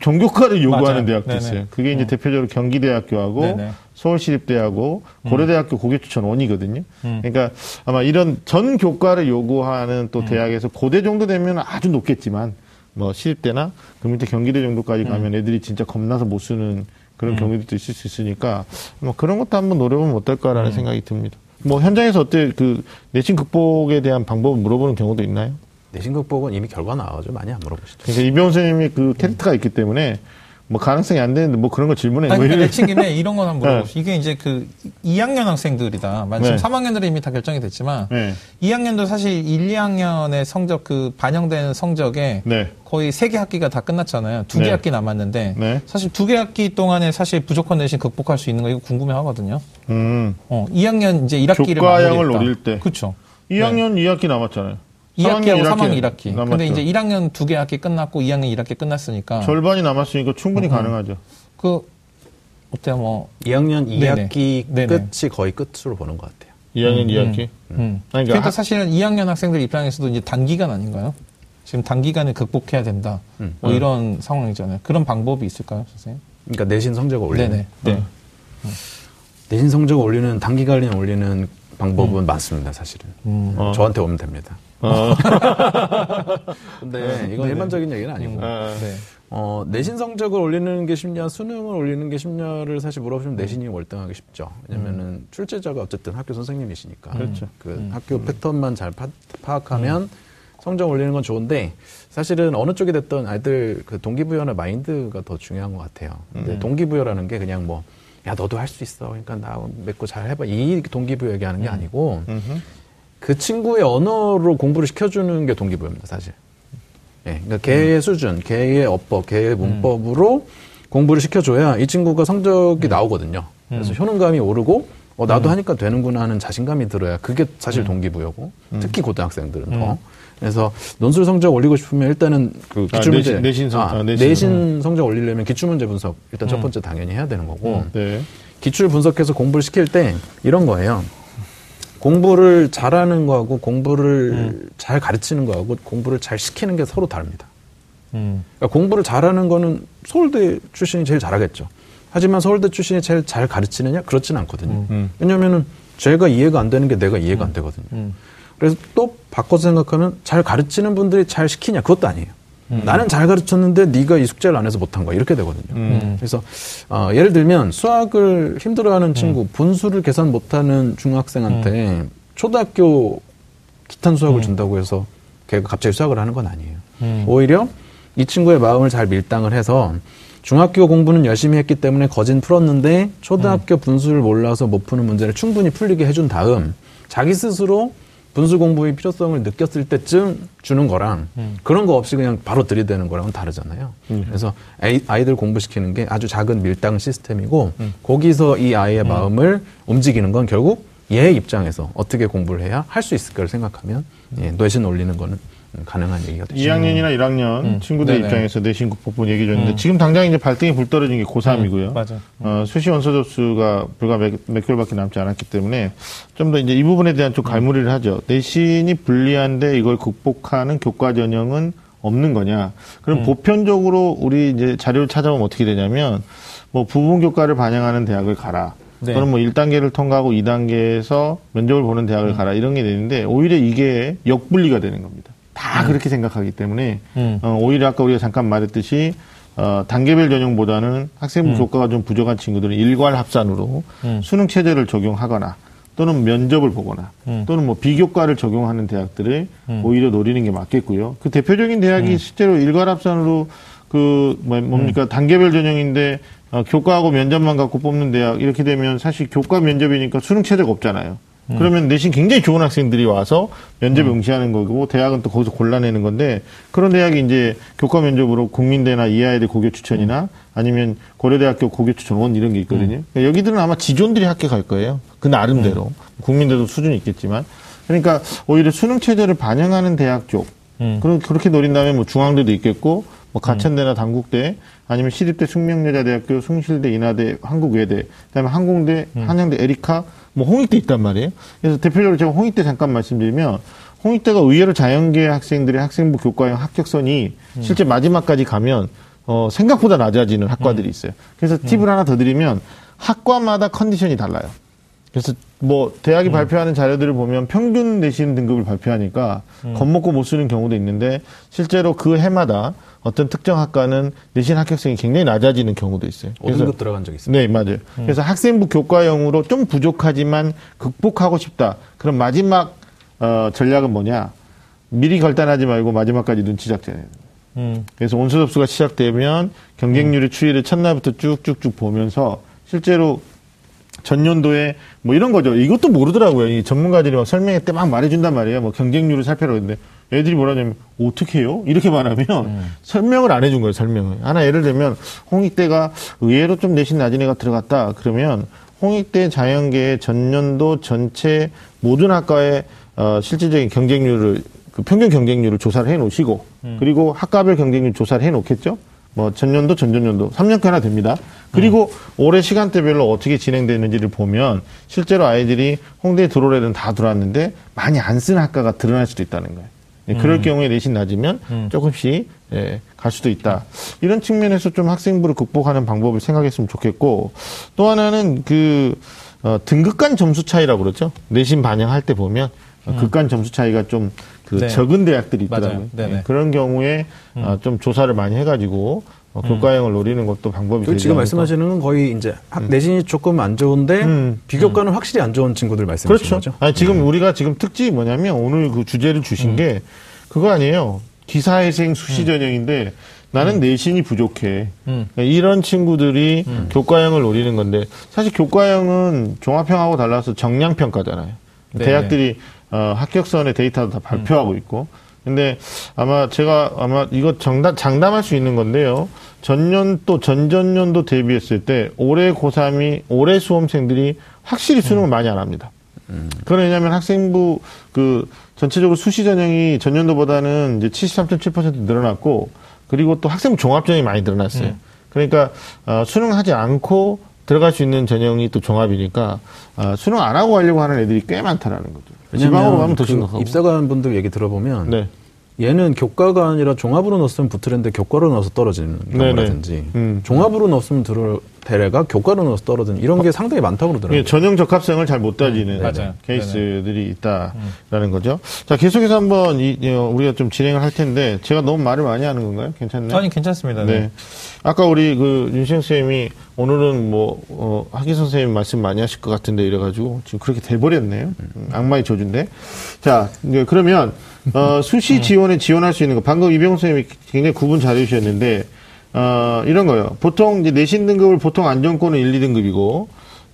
전교과를 요구하는 맞아요. 대학도 네네. 있어요. 그게 이제 대표적으로 경기대학교하고, 네네. 서울시립대하고 고려대학교 고교추천 원이거든요. 그러니까 아마 이런 전 교과를 요구하는 또 대학에서 고대 정도 되면 아주 높겠지만, 뭐 시립대나 그 밑에 경기대 정도까지 가면 애들이 진짜 겁나서 못 쓰는 그런 경우들도 있을 수 있으니까 뭐 그런 것도 한번 노려보면 어떨까라는 생각이 듭니다. 뭐 현장에서 그 내신 극복에 대한 방법을 물어보는 경우도 있나요? 내신 극복은 이미 결과 나와서 많이 안 물어보시죠. 그러니까 이병훈 선생님이 그 캐릭터가 있기 때문에 뭐 가능성이 안 되는데 뭐 그런 거 질문해. 아니, 그러니까 내친 김에 이런 건 한번 물어보시죠. 네. 이게 이제 그 2학년 학생들이다. 지금 네. 3학년들은 이미 다 결정이 됐지만 네. 2학년도 사실 1, 2학년의 성적 그 반영되는 성적에 네. 거의 3개 학기가 다 끝났잖아요. 2개 네. 학기 남았는데 네. 사실 2개 학기 동안에 사실 부족한 내신 극복할 수 있는 거 이거 궁금해하거든요. 2학년 이제 1학기를 교과형을 노릴 때. 그렇죠. 2학년 네. 2학기 남았잖아요. 2학기하고 3학년 1학기. 근데 이제 1학년 2개 학기 끝났고 2학년 1학기 끝났으니까. 절반이 남았으니까 충분히 가능하죠. 어때요? 2학년 2학기 네네. 끝이 거의 끝으로 보는 것 같아요. 2학년 2학기? 그러니까 사실은 2학년 학생들 입장에서도 이제 단기간 아닌가요? 지금 단기간에 극복해야 된다. 뭐 이런 상황이잖아요. 그런 방법이 있을까요, 선생님? 그러니까 내신 성적을 올리는. 네네. 네. 내신 성적을 올리는, 단기간에 올리는 방법은 많습니다, 사실은. 저한테 오면 됩니다. 근데 이건 일반적인 얘기는 아니고 네. 내신 성적을 올리는 게 쉽냐 수능을 올리는 게 쉽냐를 사실 물어보시면 내신이 월등하기 쉽죠. 왜냐면은 출제자가 어쨌든 학교 선생님이시니까 그렇죠. 학교 패턴만 잘 파악하면 성적 올리는 건 좋은데 사실은 어느 쪽이 됐든 아이들 그 동기부여나 마인드가 더 중요한 것 같아요. 동기부여라는 게 그냥 뭐 야 너도 할 수 있어 그러니까 나 맺고 잘 해봐 이 동기부여 얘기하는 게 아니고 그 친구의 언어로 공부를 시켜주는 게 동기부여입니다, 사실. 예, 그러니까 걔의 수준, 걔의 어법, 걔의 문법으로 공부를 시켜줘야 이 친구가 성적이 나오거든요. 그래서 효능감이 오르고, 나도 하니까 되는구나 하는 자신감이 들어야 그게 사실 동기부여고, 특히 고등학생들은 더. 그래서 논술 성적 올리고 싶으면 일단은 그 기출문제. 내신 성적 올리려면 기출문제 분석, 일단 첫 번째 당연히 해야 되는 거고, 네. 기출 분석해서 공부를 시킬 때 이런 거예요. 공부를 잘하는 거하고 공부를 잘 가르치는 거하고 공부를 잘 시키는 게 서로 다릅니다. 그러니까 공부를 잘하는 거는 서울대 출신이 제일 잘하겠죠. 하지만 서울대 출신이 제일 잘 가르치느냐? 그렇진 않거든요. 왜냐면은 제가 이해가 안 되는 게 내가 이해가 안 되거든요. 그래서 또 바꿔서 생각하면 잘 가르치는 분들이 잘 시키냐? 그것도 아니에요. 나는 잘 가르쳤는데 네가 이 숙제를 안 해서 못한 거야. 이렇게 되거든요. 그래서 예를 들면 수학을 힘들어하는 친구, 분수를 계산 못하는 중학생한테 초등학교 기탄 수학을 준다고 해서 걔가 갑자기 수학을 하는 건 아니에요. 오히려 이 친구의 마음을 잘 밀당을 해서 중학교 공부는 열심히 했기 때문에 거진 풀었는데 초등학교 분수를 몰라서 못 푸는 문제를 충분히 풀리게 해준 다음 자기 스스로 분수 공부의 필요성을 느꼈을 때쯤 주는 거랑 그런 거 없이 그냥 바로 들이대는 거랑은 다르잖아요. 그래서 아이들 공부시키는 게 아주 작은 밀당 시스템이고 거기서 이 아이의 마음을 움직이는 건 결국 얘 입장에서 어떻게 공부를 해야 할 수 있을까를 생각하면 뇌신 올리는 거는 가능한 얘기가 되죠. 2학년이나 1학년 친구들 네네. 입장에서 내신 극복본 얘기 줬는데 지금 당장 이제 발등에 불 떨어진 게 고3이고요. 맞아. 수시 원서 접수가 불과 몇 개월밖에 남지 않았기 때문에 좀 더 이제 이 부분에 대한 좀 갈무리를 하죠. 내신이 불리한데 이걸 극복하는 교과 전형은 없는 거냐? 그럼 보편적으로 우리 이제 자료를 찾아보면 어떻게 되냐면 뭐 부분 교과를 반영하는 대학을 가라. 네. 또는 뭐 1단계를 통과하고 2단계에서 면접을 보는 대학을 가라 이런 게 되는데 오히려 이게 역분리가 되는 겁니다. 다 그렇게 생각하기 때문에 오히려 아까 우리가 잠깐 말했듯이 단계별 전형보다는 학생부 교과가 좀 부족한 친구들은 일괄 합산으로 수능 체제를 적용하거나 또는 면접을 보거나 또는 뭐 비교과를 적용하는 대학들을 오히려 노리는 게 맞겠고요. 그 대표적인 대학이 실제로 일괄 합산으로 그 뭡니까 단계별 전형인데 교과하고 면접만 갖고 뽑는 대학 이렇게 되면 사실 교과 면접이니까 수능 체제가 없잖아요. 그러면 내신 굉장히 좋은 학생들이 와서 면접에 응시하는 거고 대학은 또 거기서 골라내는 건데 그런 대학이 이제 교과 면접으로 국민대나 이화여대 고교 추천이나 아니면 고려대학교 고교 추천원 이런 게 있거든요. 그러니까 여기들은 아마 지존들이 학교 갈 거예요. 그 나름대로 국민대도 수준이 있겠지만 그러니까 오히려 수능 체제를 반영하는 대학 쪽 그렇게 노린다면 뭐 중앙대도 있겠고 뭐 가천대나 단국대 아니면 시립대 숙명여자대학교 숭실대 인하대 한국외대 그다음에 항공대 한양대 에리카 뭐 홍익대 있단 말이에요. 그래서 대표적으로 제가 홍익대 잠깐 말씀드리면 홍익대가 의외로 자연계 학생들의 학생부 교과형 합격선이 실제 마지막까지 가면 생각보다 낮아지는 학과들이 있어요. 그래서 팁을 하나 더 드리면 학과마다 컨디션이 달라요. 그래서 뭐 대학이 발표하는 자료들을 보면 평균 내신 등급을 발표하니까 겁먹고 못 쓰는 경우도 있는데 실제로 그 해마다 어떤 특정 학과는 내신 합격생이 굉장히 낮아지는 경우도 있어요. 5등급 들어간 적이 있어요. 네, 맞아요. 그래서 학생부 교과형으로 좀 부족하지만 극복하고 싶다. 그럼 마지막 전략은 뭐냐? 미리 결단하지 말고 마지막까지 눈치 작전이에요. 그래서 원서 접수가 시작되면 경쟁률의 추이를 첫날부터 쭉쭉쭉 보면서 실제로 전년도에 뭐 이런 거죠. 이것도 모르더라고요. 이 전문가들이 막 설명할 때 막 말해준단 말이에요. 뭐 경쟁률을 살펴라 했는데 애들이 뭐라냐면 어떻게 해요? 이렇게 말하면 설명을 안 해준 거예요. 설명을. 하나 예를 들면 홍익대가 의외로 좀 내신 낮은 애가 들어갔다. 그러면 홍익대 자연계의 전년도 전체 모든 학과의 실질적인 경쟁률을 그 평균 경쟁률을 조사를 해놓으시고 그리고 학과별 경쟁률 조사를 해놓겠죠. 뭐 전년도 전전년도 3년간이나 됩니다. 그리고 올해 시간대별로 어떻게 진행되는지를 보면 실제로 아이들이 홍대에 들어올 애는 다 들어왔는데 많이 안 쓴 학과가 드러날 수도 있다는 거예요. 예, 그럴 경우에 내신 낮으면 조금씩 예, 갈 수도 있다. 이런 측면에서 좀 학생부를 극복하는 방법을 생각했으면 좋겠고 또 하나는 그 등급 간 점수 차이라고 그러죠. 내신 반영할 때 보면 극간 점수 차이가 좀 그 네. 적은 대학들이 있더라고요. 네, 그런 경우에 좀 조사를 많이 해가지고 교과형을 노리는 것도 방법이 되죠. 지금 말씀하시는 건 거의 이제 내신이 조금 안 좋은데 비교과는 확실히 안 좋은 친구들 말씀하시는 그렇죠. 거죠. 아니, 지금 우리가 지금 특징이 뭐냐면 오늘 그 주제를 주신 게 그거 아니에요. 기사회생 수시 전형인데 나는 내신이 부족해. 그러니까 이런 친구들이 교과형을 노리는 건데 사실 교과형은 종합형하고 달라서 정량평가잖아요. 네. 대학들이 합격선의 데이터도 다 발표하고 있고. 근데 아마 제가 아마 이거 장담할 수 있는 건데요. 전년도, 전전년도 대비했을 때 올해 고3이, 올해 수험생들이 확실히 수능을 많이 안 합니다. 그건 왜냐면 학생부 그 전체적으로 수시 전형이 전년도보다는 이제 73.7% 늘어났고 그리고 또 학생부 종합 전형이 많이 늘어났어요. 그러니까 수능하지 않고 들어갈 수 있는 전형이 또 종합이니까 수능 안 하고 가려고 하는 애들이 꽤 많다라는 거죠. 지방으로 가면 더 심각하고. 그 입사 간 분들 얘기 들어보면 네. 얘는 교과가 아니라 종합으로 넣었으면 붙으는데 교과로 넣어서 떨어지는 경우라든지 종합으로 넣었으면 대래가 교과로 넣어서 떨어지는 이런 게 상당히 많다고 그러더라고요. 예, 전형 적합성을 잘 못 따지는 케이스들이 있다라는 거죠. 자, 계속해서 한번 우리가 좀 진행을 할 텐데 제가 너무 말을 많이 하는 건가요? 괜찮나요? 아니, 괜찮습니다. 네. 아까 우리 그 윤신혁 선생님이 오늘은 뭐 하기 선생님 말씀 많이 하실 것 같은데 이래가지고 지금 그렇게 돼버렸네요. 악마의 저주인데. 자, 이제 그러면 수시 지원에 지원할 수 있는 거. 방금 이병훈 선생님이 굉장히 구분 잘해주셨는데, 이런 거요. 보통 이제 내신 등급을 보통 안정권은 1, 2등급이고,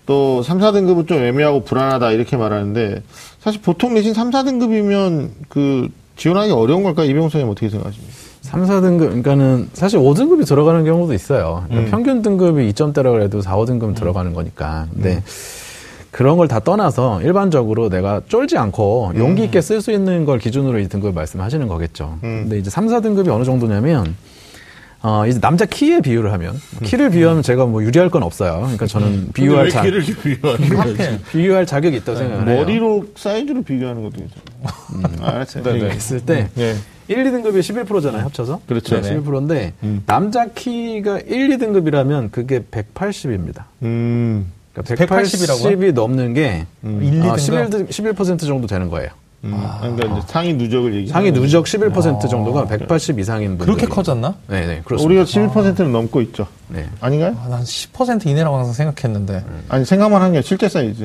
또 3, 4등급은 좀 애매하고 불안하다 이렇게 말하는데, 사실 보통 내신 3, 4등급이면 그 지원하기 어려운 걸까요? 이병훈 선생님 어떻게 생각하십니까? 3, 4등급, 그러니까는 사실 5등급이 들어가는 경우도 있어요. 그러니까 평균 등급이 2점대라고 해도 4, 5등급은 들어가는 거니까. 근데 그런 걸 다 떠나서 일반적으로 내가 쫄지 않고 용기 있게 쓸 수 있는 걸 기준으로 이 등급을 말씀하시는 거겠죠. 근데 이제 3, 4등급이 어느 정도냐면, 이제 남자 키에 비유를 하면, 키를 비유하면 제가 뭐 유리할 건 없어요. 그러니까 저는 비유할 자격. 키를 비유할 자격이 있다고 생각을 해요. 머리로 사이즈로 비교하는 것도 괜찮아요. 알았어요. 그러니까 있을 때, 1, 2등급이 11%잖아요, 합쳐서. 그렇죠. 네, 11%인데, 남자 키가 1, 2등급이라면 그게 180입니다. 180이라고? 180이 넘는 게 11% 정도 되는 거예요. 그러니까 이제 상위 누적을 얘기하는 상위 누적 11% 정도가 180 이상인 분들. 그렇게 커졌나? 네, 네, 그렇습니다. 우리가 11%를 넘고 있죠. 네. 아닌가요? 아, 난 10% 이내라고 항상 생각했는데. 아니, 생각만 한 게 실제 사이즈.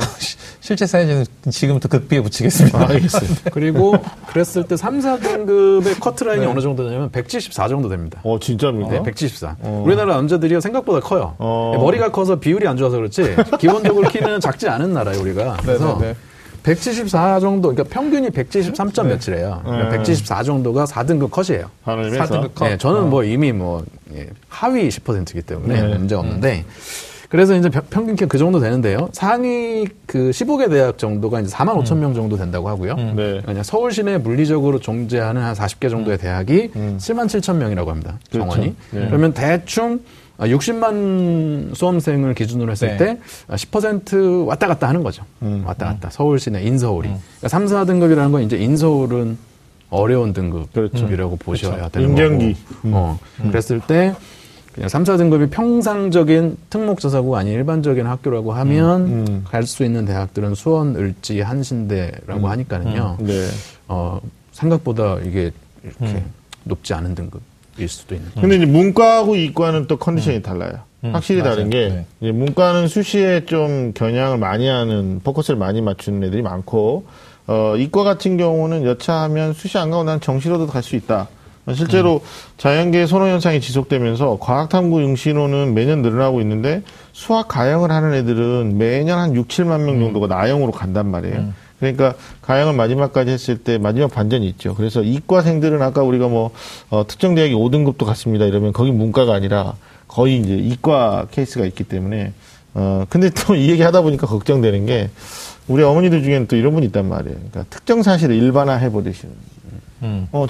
실제 사이즈는 지금부터 극비에 붙이겠습니다. 아, 알겠습니다. 그리고 그랬을 때 3, 4등급의 커트라인이 네. 어느 정도냐면 174 정도 됩니다. 진짜입니까? 네, 174. 우리나라 남자들이 생각보다 커요. 머리가 커서 비율이 안 좋아서 그렇지, 기본적으로 키는 작지 않은 나라예요, 우리가. 그래서 네. 174 정도, 그러니까 평균이 173점 며칠이에요. 그러니까 174 정도가 4등급 컷이에요. 4등급 컷? 네, 저는 뭐 이미 뭐, 하위 10%이기 때문에 문제 없는데. 그래서 이제 평균 그 정도 되는데요. 상위 그 15개 대학 정도가 이제 45,000명 정도 된다고 하고요. 그냥 서울 시내 물리적으로 존재하는 한 40개 정도의 대학이 77,000명이라고 합니다. 그렇죠. 정원이. 네. 그러면 대충 60만 수험생을 기준으로 했을 때 10% 왔다 갔다 하는 거죠. 왔다 갔다. 서울 시내, 인서울이. 그러니까 3, 4등급이라는 건 이제 인서울은 어려운 등급이라고 보셔야 되는 인정기. 거고. 그랬을 때 그냥 3, 4등급이 평상적인 특목저사고가 아닌 일반적인 학교라고 하면 갈 수 있는 대학들은 수원, 을지, 한신대라고 하니까는요. 네. 생각보다 이게 이렇게 높지 않은 등급. 일 수도 있는. 근데 이제 문과하고 이과는 또 컨디션이 달라요. 확실히 맞아요. 다른 게, 네. 이제 문과는 수시에 좀 겨냥을 많이 하는, 포커스를 많이 맞추는 애들이 많고, 이과 같은 경우는 여차하면 수시 안 가고 난 정시로도 갈 수 있다. 실제로 자연계의 선호현상이 지속되면서 과학탐구 응시로는 매년 늘어나고 있는데, 수학 가형을 하는 애들은 매년 한 6, 7만 명 정도가 나형으로 간단 말이에요. 그러니까 가형을 마지막까지 했을 때 마지막 반전이 있죠. 그래서 이과생들은 아까 우리가 뭐 특정 대학이 5등급도 갔습니다 이러면 거기 문과가 아니라 거의 이제 이과 케이스가 있기 때문에 근데 또 이 얘기 하다 보니까 걱정되는 게 우리 어머니들 중에는 또 이런 분이 있단 말이에요. 그러니까 특정 사실을 일반화 해버리시는.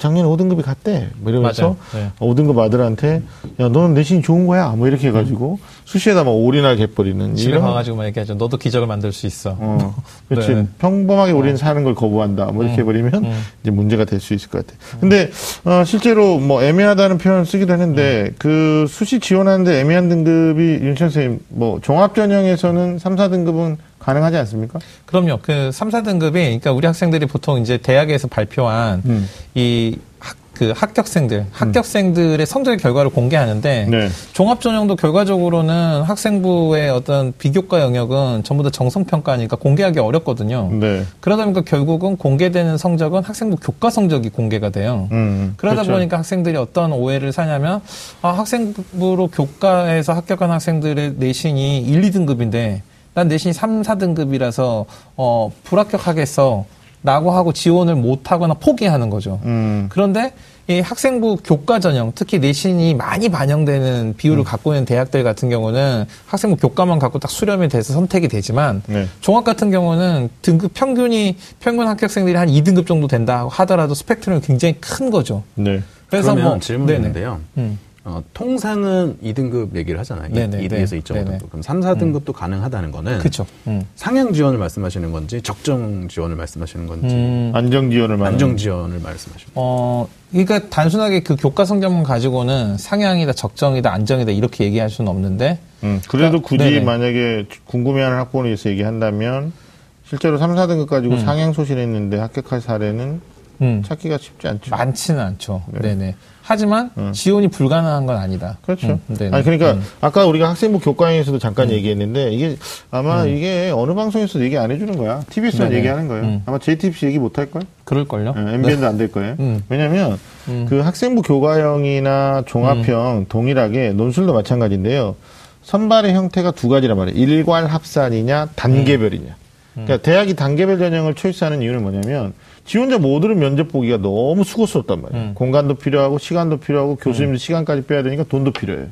작년에 5등급이 갔대. 뭐 이러면서 네. 5등급 아들한테 야, 너는 내신이 좋은 거야. 뭐 이렇게 해가지고 수시에다 막 올인하게 해버리는. 집에 가가지고 막 얘기하죠. 너도 기적을 만들 수 있어. 그렇지. 네. 평범하게 우리는 사는 걸 거부한다. 뭐 이렇게 해버리면 이제 문제가 될 수 있을 것 같아. 근데 실제로 뭐 애매하다는 표현을 쓰기도 했는데 그 수시 지원하는데 애매한 등급이 윤 선생님 뭐 종합전형에서는 3, 4등급은 가능하지 않습니까? 그럼요. 그 3, 4등급이 그러니까 우리 학생들이 보통 이제 대학에서 발표한 합격생들의 성적 결과를 공개하는데 네. 종합전형도 결과적으로는 학생부의 어떤 비교과 영역은 전부 다 정성평가니까 공개하기 어렵거든요. 네. 그러다 보니까 결국은 공개되는 성적은 학생부 교과 성적이 공개가 돼요. 그러다 그렇죠. 보니까 학생들이 어떤 오해를 사냐면 학생부로 교과에서 합격한 학생들의 내신이 1, 2등급인데 난 내신이 3, 4등급이라서 불합격하겠어 라고 하고 지원을 못하거나 포기하는 거죠. 그런데 이 학생부 교과 전형, 특히 내신이 많이 반영되는 비율을 갖고 있는 대학들 같은 경우는 학생부 교과만 갖고 딱 수렴이 돼서 선택이 되지만 네. 종합 같은 경우는 등급 평균 합격생들이 한 2등급 정도 된다 하더라도 스펙트럼이 굉장히 큰 거죠. 네. 그래서 그러면 질문인데요. 통상은 2등급 얘기를 하잖아요. 2등에서 2.5등급. 그럼 3, 4등급도 가능하다는 거는 그쵸. 상향 지원을 말씀하시는 건지 적정 지원을 말씀하시는 건지 안정 지원을 말씀하시는 건지 그러니까 단순하게 그 교과 성적만 가지고는 상향이다, 적정이다, 안정이다 이렇게 얘기할 수는 없는데 그래도 그러니까, 굳이 네네. 만약에 궁금해하는 학부모에서 얘기한다면 실제로 3, 4등급 가지고 상향 소실했는데 합격할 사례는 찾기가 쉽지 않죠. 많지는 않죠. 네. 네네. 하지만 지원이 불가능한 건 아니다. 그렇죠. 아니 그러니까 아까 우리가 학생부 교과에서도 잠깐 얘기했는데 이게 아마 이게 어느 방송에서도 얘기 안 해주는 거야. TBS에서 얘기하는 거예요. 아마 JTBC 얘기 못 할 걸? 그럴 걸요. 네, MBN도 안 될 거예요. 왜냐하면 그 학생부 교과형이나 종합형 동일하게 논술도 마찬가지인데요. 선발의 형태가 두 가지란 말이에요. 일괄 합산이냐 단계별이냐. 그러니까 대학이 단계별 전형을 초이스하는 이유는 뭐냐면. 지원자 모두를 면접 보기가 너무 수고스럽단 말이에요. 공간도 필요하고 시간도 필요하고 교수님도 시간까지 빼야 되니까 돈도 필요해요.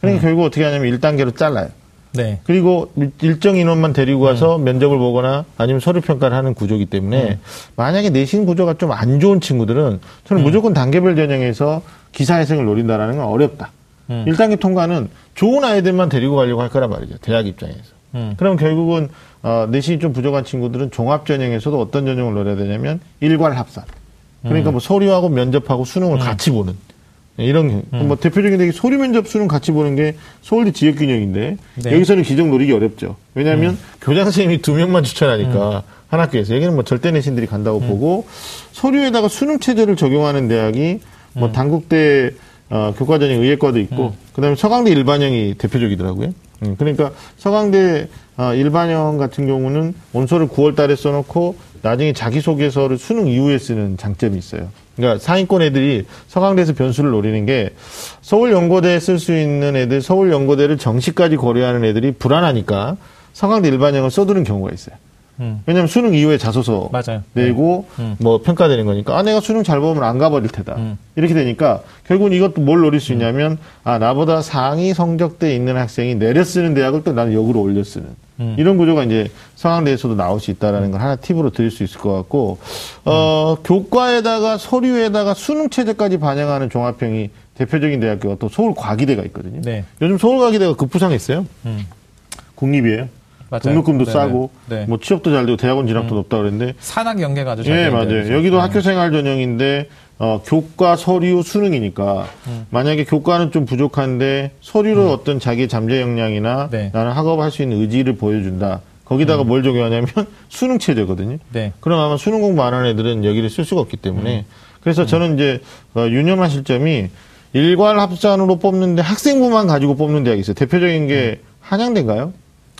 그러니까 결국 어떻게 하냐면 1단계로 잘라요. 네. 그리고 일정 인원만 데리고 가서 면접을 보거나 아니면 서류평가를 하는 구조이기 때문에 만약에 내신 구조가 좀 안 좋은 친구들은 저는 무조건 단계별 전형에서 기사회생을 노린다는 건 어렵다. 1단계 통과는 좋은 아이들만 데리고 가려고 할 거란 말이죠. 대학 입장에서. 그럼 결국은 내신이 좀 부족한 친구들은 종합전형에서도 어떤 전형을 노려야 되냐면 일괄 합산. 그러니까 뭐 서류하고 면접하고 수능을 같이 보는 이런 뭐 대표적인 게 서류 면접 수능 같이 보는 게 서울대 지역균형인데 네. 여기서는 기적 노리기 어렵죠. 왜냐하면 교장 선생님이 두 명만 추천하니까 한 학교에서 여기는 뭐 절대 내신들이 간다고 보고 서류에다가 수능 체제를 적용하는 대학이 뭐 단국대 교과전형 의예과도 있고 그다음에 서강대 일반형이 대표적이더라고요. 그러니까 서강대 일반형 같은 경우는 원서를 9월 달에 써놓고 나중에 자기소개서를 수능 이후에 쓰는 장점이 있어요. 그러니까 상위권 애들이 서강대에서 변수를 노리는 게 서울연고대에 쓸 수 있는 애들, 서울연고대를 정시까지 고려하는 애들이 불안하니까 서강대 일반형을 써두는 경우가 있어요. 왜냐면 수능 이후에 자소서 맞아요. 내고 뭐 평가되는 거니까 아 내가 수능 잘 보면 안 가버릴 테다. 이렇게 되니까 결국은 이것도 뭘 노릴 수 있냐면 아 나보다 상위 성적대에 있는 학생이 내려 쓰는 대학을 또 나는 역으로 올려 쓰는 이런 구조가 이제 서강대에서도 나올 수 있다라는 걸 하나 팁으로 드릴 수 있을 것 같고 교과에다가 서류에다가 수능 체제까지 반영하는 종합형이 대표적인 대학교가 또 서울 과기대가 있거든요. 네. 요즘 서울 과기대가 급부상했어요. 국립이에요. 맞아요. 등록금도 네네. 싸고 네. 뭐 취업도 잘 되고 대학원 진학도 높다 그랬는데 산학 연계가 아주 잘 네, 맞아요. 되죠. 여기도 학교생활 전형인데 교과, 서류, 수능이니까 만약에 교과는 좀 부족한데 서류로 어떤 자기의 잠재 역량이나 네. 나는 학업할 수 있는 의지를 보여준다. 거기다가 뭘 적용하냐면 수능 체제거든요. 네. 그럼 아마 수능 공부 안 하는 애들은 여기를 쓸 수가 없기 때문에 그래서 저는 이제 유념하실 점이 일괄 합산으로 뽑는데 학생부만 가지고 뽑는 대학이 있어요. 대표적인 게 한양대인가요?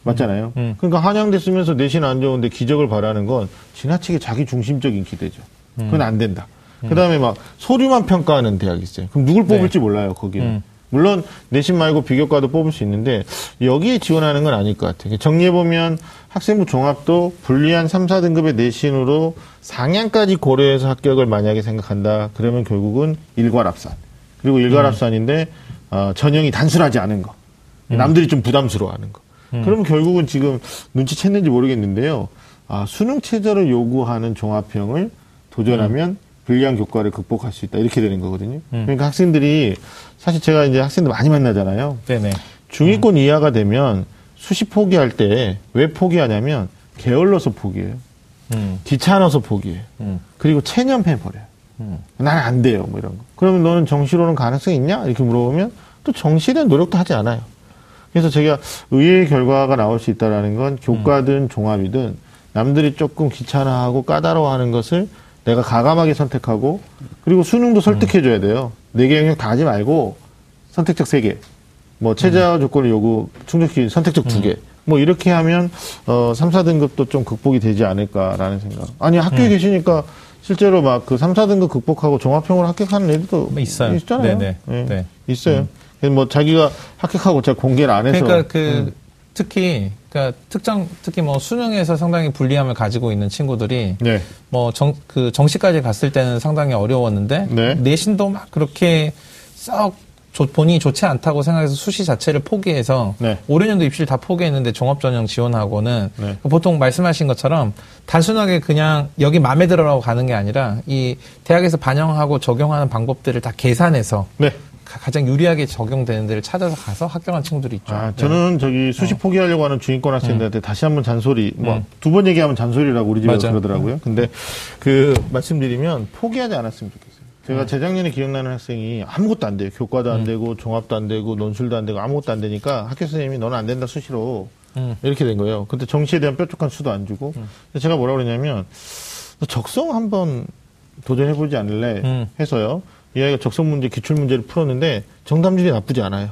맞잖아요. 그러니까 한양대 쓰면서 내신 안 좋은데 기적을 바라는 건 지나치게 자기 중심적인 기대죠. 그건 안 된다. 그다음에 막 서류만 평가하는 대학이 있어요. 그럼 누굴 뽑을지 네. 몰라요. 거기는. 물론 내신 말고 비교과도 뽑을 수 있는데 여기에 지원하는 건 아닐 것 같아요. 정리해보면 학생부 종합도 불리한 3, 4등급의 내신으로 상향까지 고려해서 합격을 만약에 생각한다. 그러면 결국은 일괄합산. 그리고 일괄합산인데 전형이 단순하지 않은 거. 남들이 좀 부담스러워하는 거. 그러면 결국은 지금 눈치챘는지 모르겠는데요. 아, 수능 체제를 요구하는 종합형을 도전하면 불리한 교과를 극복할 수 있다. 이렇게 되는 거거든요. 그러니까 학생들이 사실 제가 이제 학생들 많이 만나잖아요. 네네. 중위권 이하가 되면 수시 포기할 때 왜 포기하냐면 게을러서 포기해요. 귀찮아서 포기해요. 그리고 체념해버려요. 나는 안 돼요. 뭐 이런 거. 그러면 너는 정시로는 가능성이 있냐? 이렇게 물어보면 또 정시에 대한 노력도 하지 않아요. 그래서 제가 의외의 결과가 나올 수 있다는 건 교과든 종합이든 남들이 조금 귀찮아하고 까다로워하는 것을 내가 가감하게 선택하고 그리고 수능도 설득해줘야 돼요. 4개 영역 다 하지 말고 선택적 3개, 뭐 최저와 조건을 요구, 충족시키는 선택적 2개 뭐 이렇게 하면 3, 4등급도 좀 극복이 되지 않을까라는 생각. 아니 학교에 계시니까 실제로 막 그 3, 4등급 극복하고 종합형으로 합격하는 애들도 있어요. 있잖아요. 네네. 네. 네. 있어요. 뭐 자기가 합격하고 제가 공개를 안 해서 그러니까 특히 뭐 수능에서 상당히 불리함을 가지고 있는 친구들이 네. 뭐 정시까지 갔을 때는 상당히 어려웠는데 네. 내신도 막 그렇게 썩 본인이 좋지 않다고 생각해서 수시 자체를 포기해서 네. 올해년도 입시를 다 포기했는데 종합전형 지원하고는 네. 보통 말씀하신 것처럼 단순하게 그냥 여기 마음에 들어라고 가는 게 아니라 이 대학에서 반영하고 적용하는 방법들을 다 계산해서 네. 가장 유리하게 적용되는 데를 찾아서 가서 합격한 친구들이 있죠. 아, 저는 네. 저기 수시 포기하려고 하는 중위권 학생들한테 다시 한번 잔소리, 뭐 두 번 얘기하면 잔소리라고 우리 집에서 그러더라고요. 근데 말씀드리면 포기하지 않았으면 좋겠어요. 제가 재작년에 기억나는 학생이 아무것도 안 돼요. 교과도 안 되고, 종합도 안 되고, 논술도 안 되고, 아무것도 안 되니까 학교 선생님이 너는 안 된다 수시로 이렇게 된 거예요. 근데 정시에 대한 뾰족한 수도 안 주고. 제가 뭐라 그러냐면 적성 한번 도전해보지 않을래 해서요. 이 아이가 적성문제, 기출문제를 풀었는데 정답률이 나쁘지 않아요.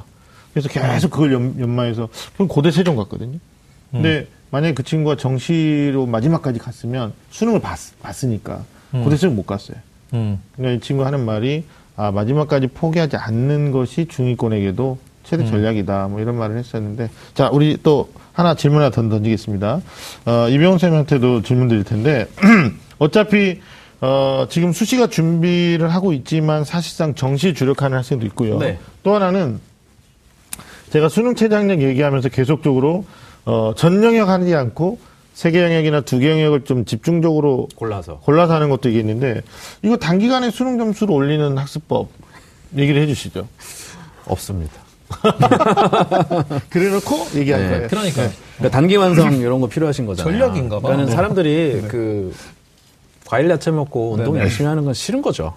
그래서 계속 그걸 연마해서 그럼 고대세종 갔거든요. 근데 만약에 그 친구가 정시로 마지막까지 갔으면 수능을 봤으니까 고대세종 못 갔어요. 그러니까 이 친구가 하는 말이 아 마지막까지 포기하지 않는 것이 중위권에게도 최대 전략이다. 뭐 이런 말을 했었는데 자 우리 또 하나 질문 하나 던지겠습니다. 이병훈 쌤한테도 질문 드릴 텐데 어차피 지금 수시가 준비를 하고 있지만 사실상 정시 주력하는 학생도 있고요. 네. 또 하나는 제가 수능 최저 학력 얘기하면서 계속적으로 전 영역 하지 않고 세 개 영역이나 두 개 영역을 좀 집중적으로 골라서 하는 것도 얘기했는데 이거 단기간에 수능 점수를 올리는 학습법 얘기를 해주시죠. 없습니다. 그래놓고 얘기한 네, 거예요. 그러니까요. 그러니까 단기 완성 이런 거 필요하신 거잖아요. 전략인가 봐. 그러니까 사람들이 네. 그 과일 야채 먹고 운동 네네. 열심히 하는 건 싫은 거죠.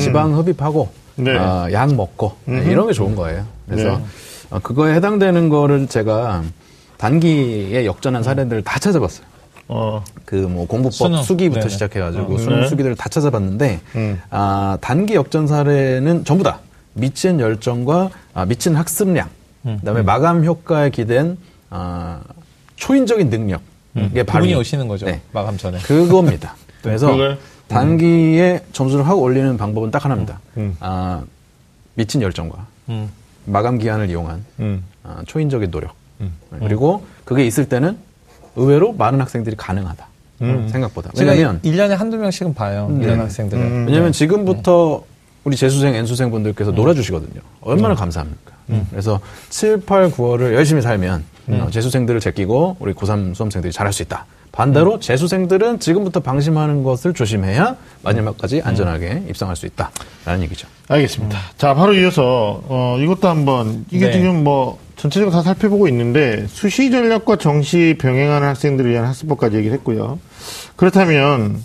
지방 흡입하고 네. 약 먹고 이런 게 좋은 거예요. 그래서 네. 그거에 해당되는 거를 제가 단기에 역전한 사례들을 다 찾아봤어요. 그 뭐 공부법 수능. 수기부터 네네. 시작해가지고 수능 네. 수기들을 다 찾아봤는데 단기 역전 사례는 전부 다 미친 열정과 미친 학습량, 그다음에 마감 효과에 기댄 초인적인 능력. 이게 발이 오시는 거죠. 네. 마감 전에. 그겁니다. 그래서 단기에 점수를 확 올리는 방법은 딱 하나입니다. 미친 열정과 마감 기한을 이용한 초인적인 노력. 그리고 그게 있을 때는 의외로 많은 학생들이 가능하다. 생각보다. 왜냐면 1년에 한두 명씩은 봐요. 네. 이런 학생들은. 왜냐면 지금부터 우리 재수생, N수생 분들께서 놀아주시거든요. 얼마나 감사합니까? 그래서 7, 8, 9월을 열심히 살면 재수생들을 제끼고 우리 고3 수험생들이 잘할 수 있다. 반대로 재수생들은 지금부터 방심하는 것을 조심해야 마지막까지 안전하게 입상할 수 있다라는 얘기죠. 알겠습니다. 자, 바로 이어서 이것도 한번 이게 네. 지금 뭐 전체적으로 다 살펴보고 있는데 수시 전략과 정시 병행하는 학생들을 위한 학습법까지 얘기를 했고요. 그렇다면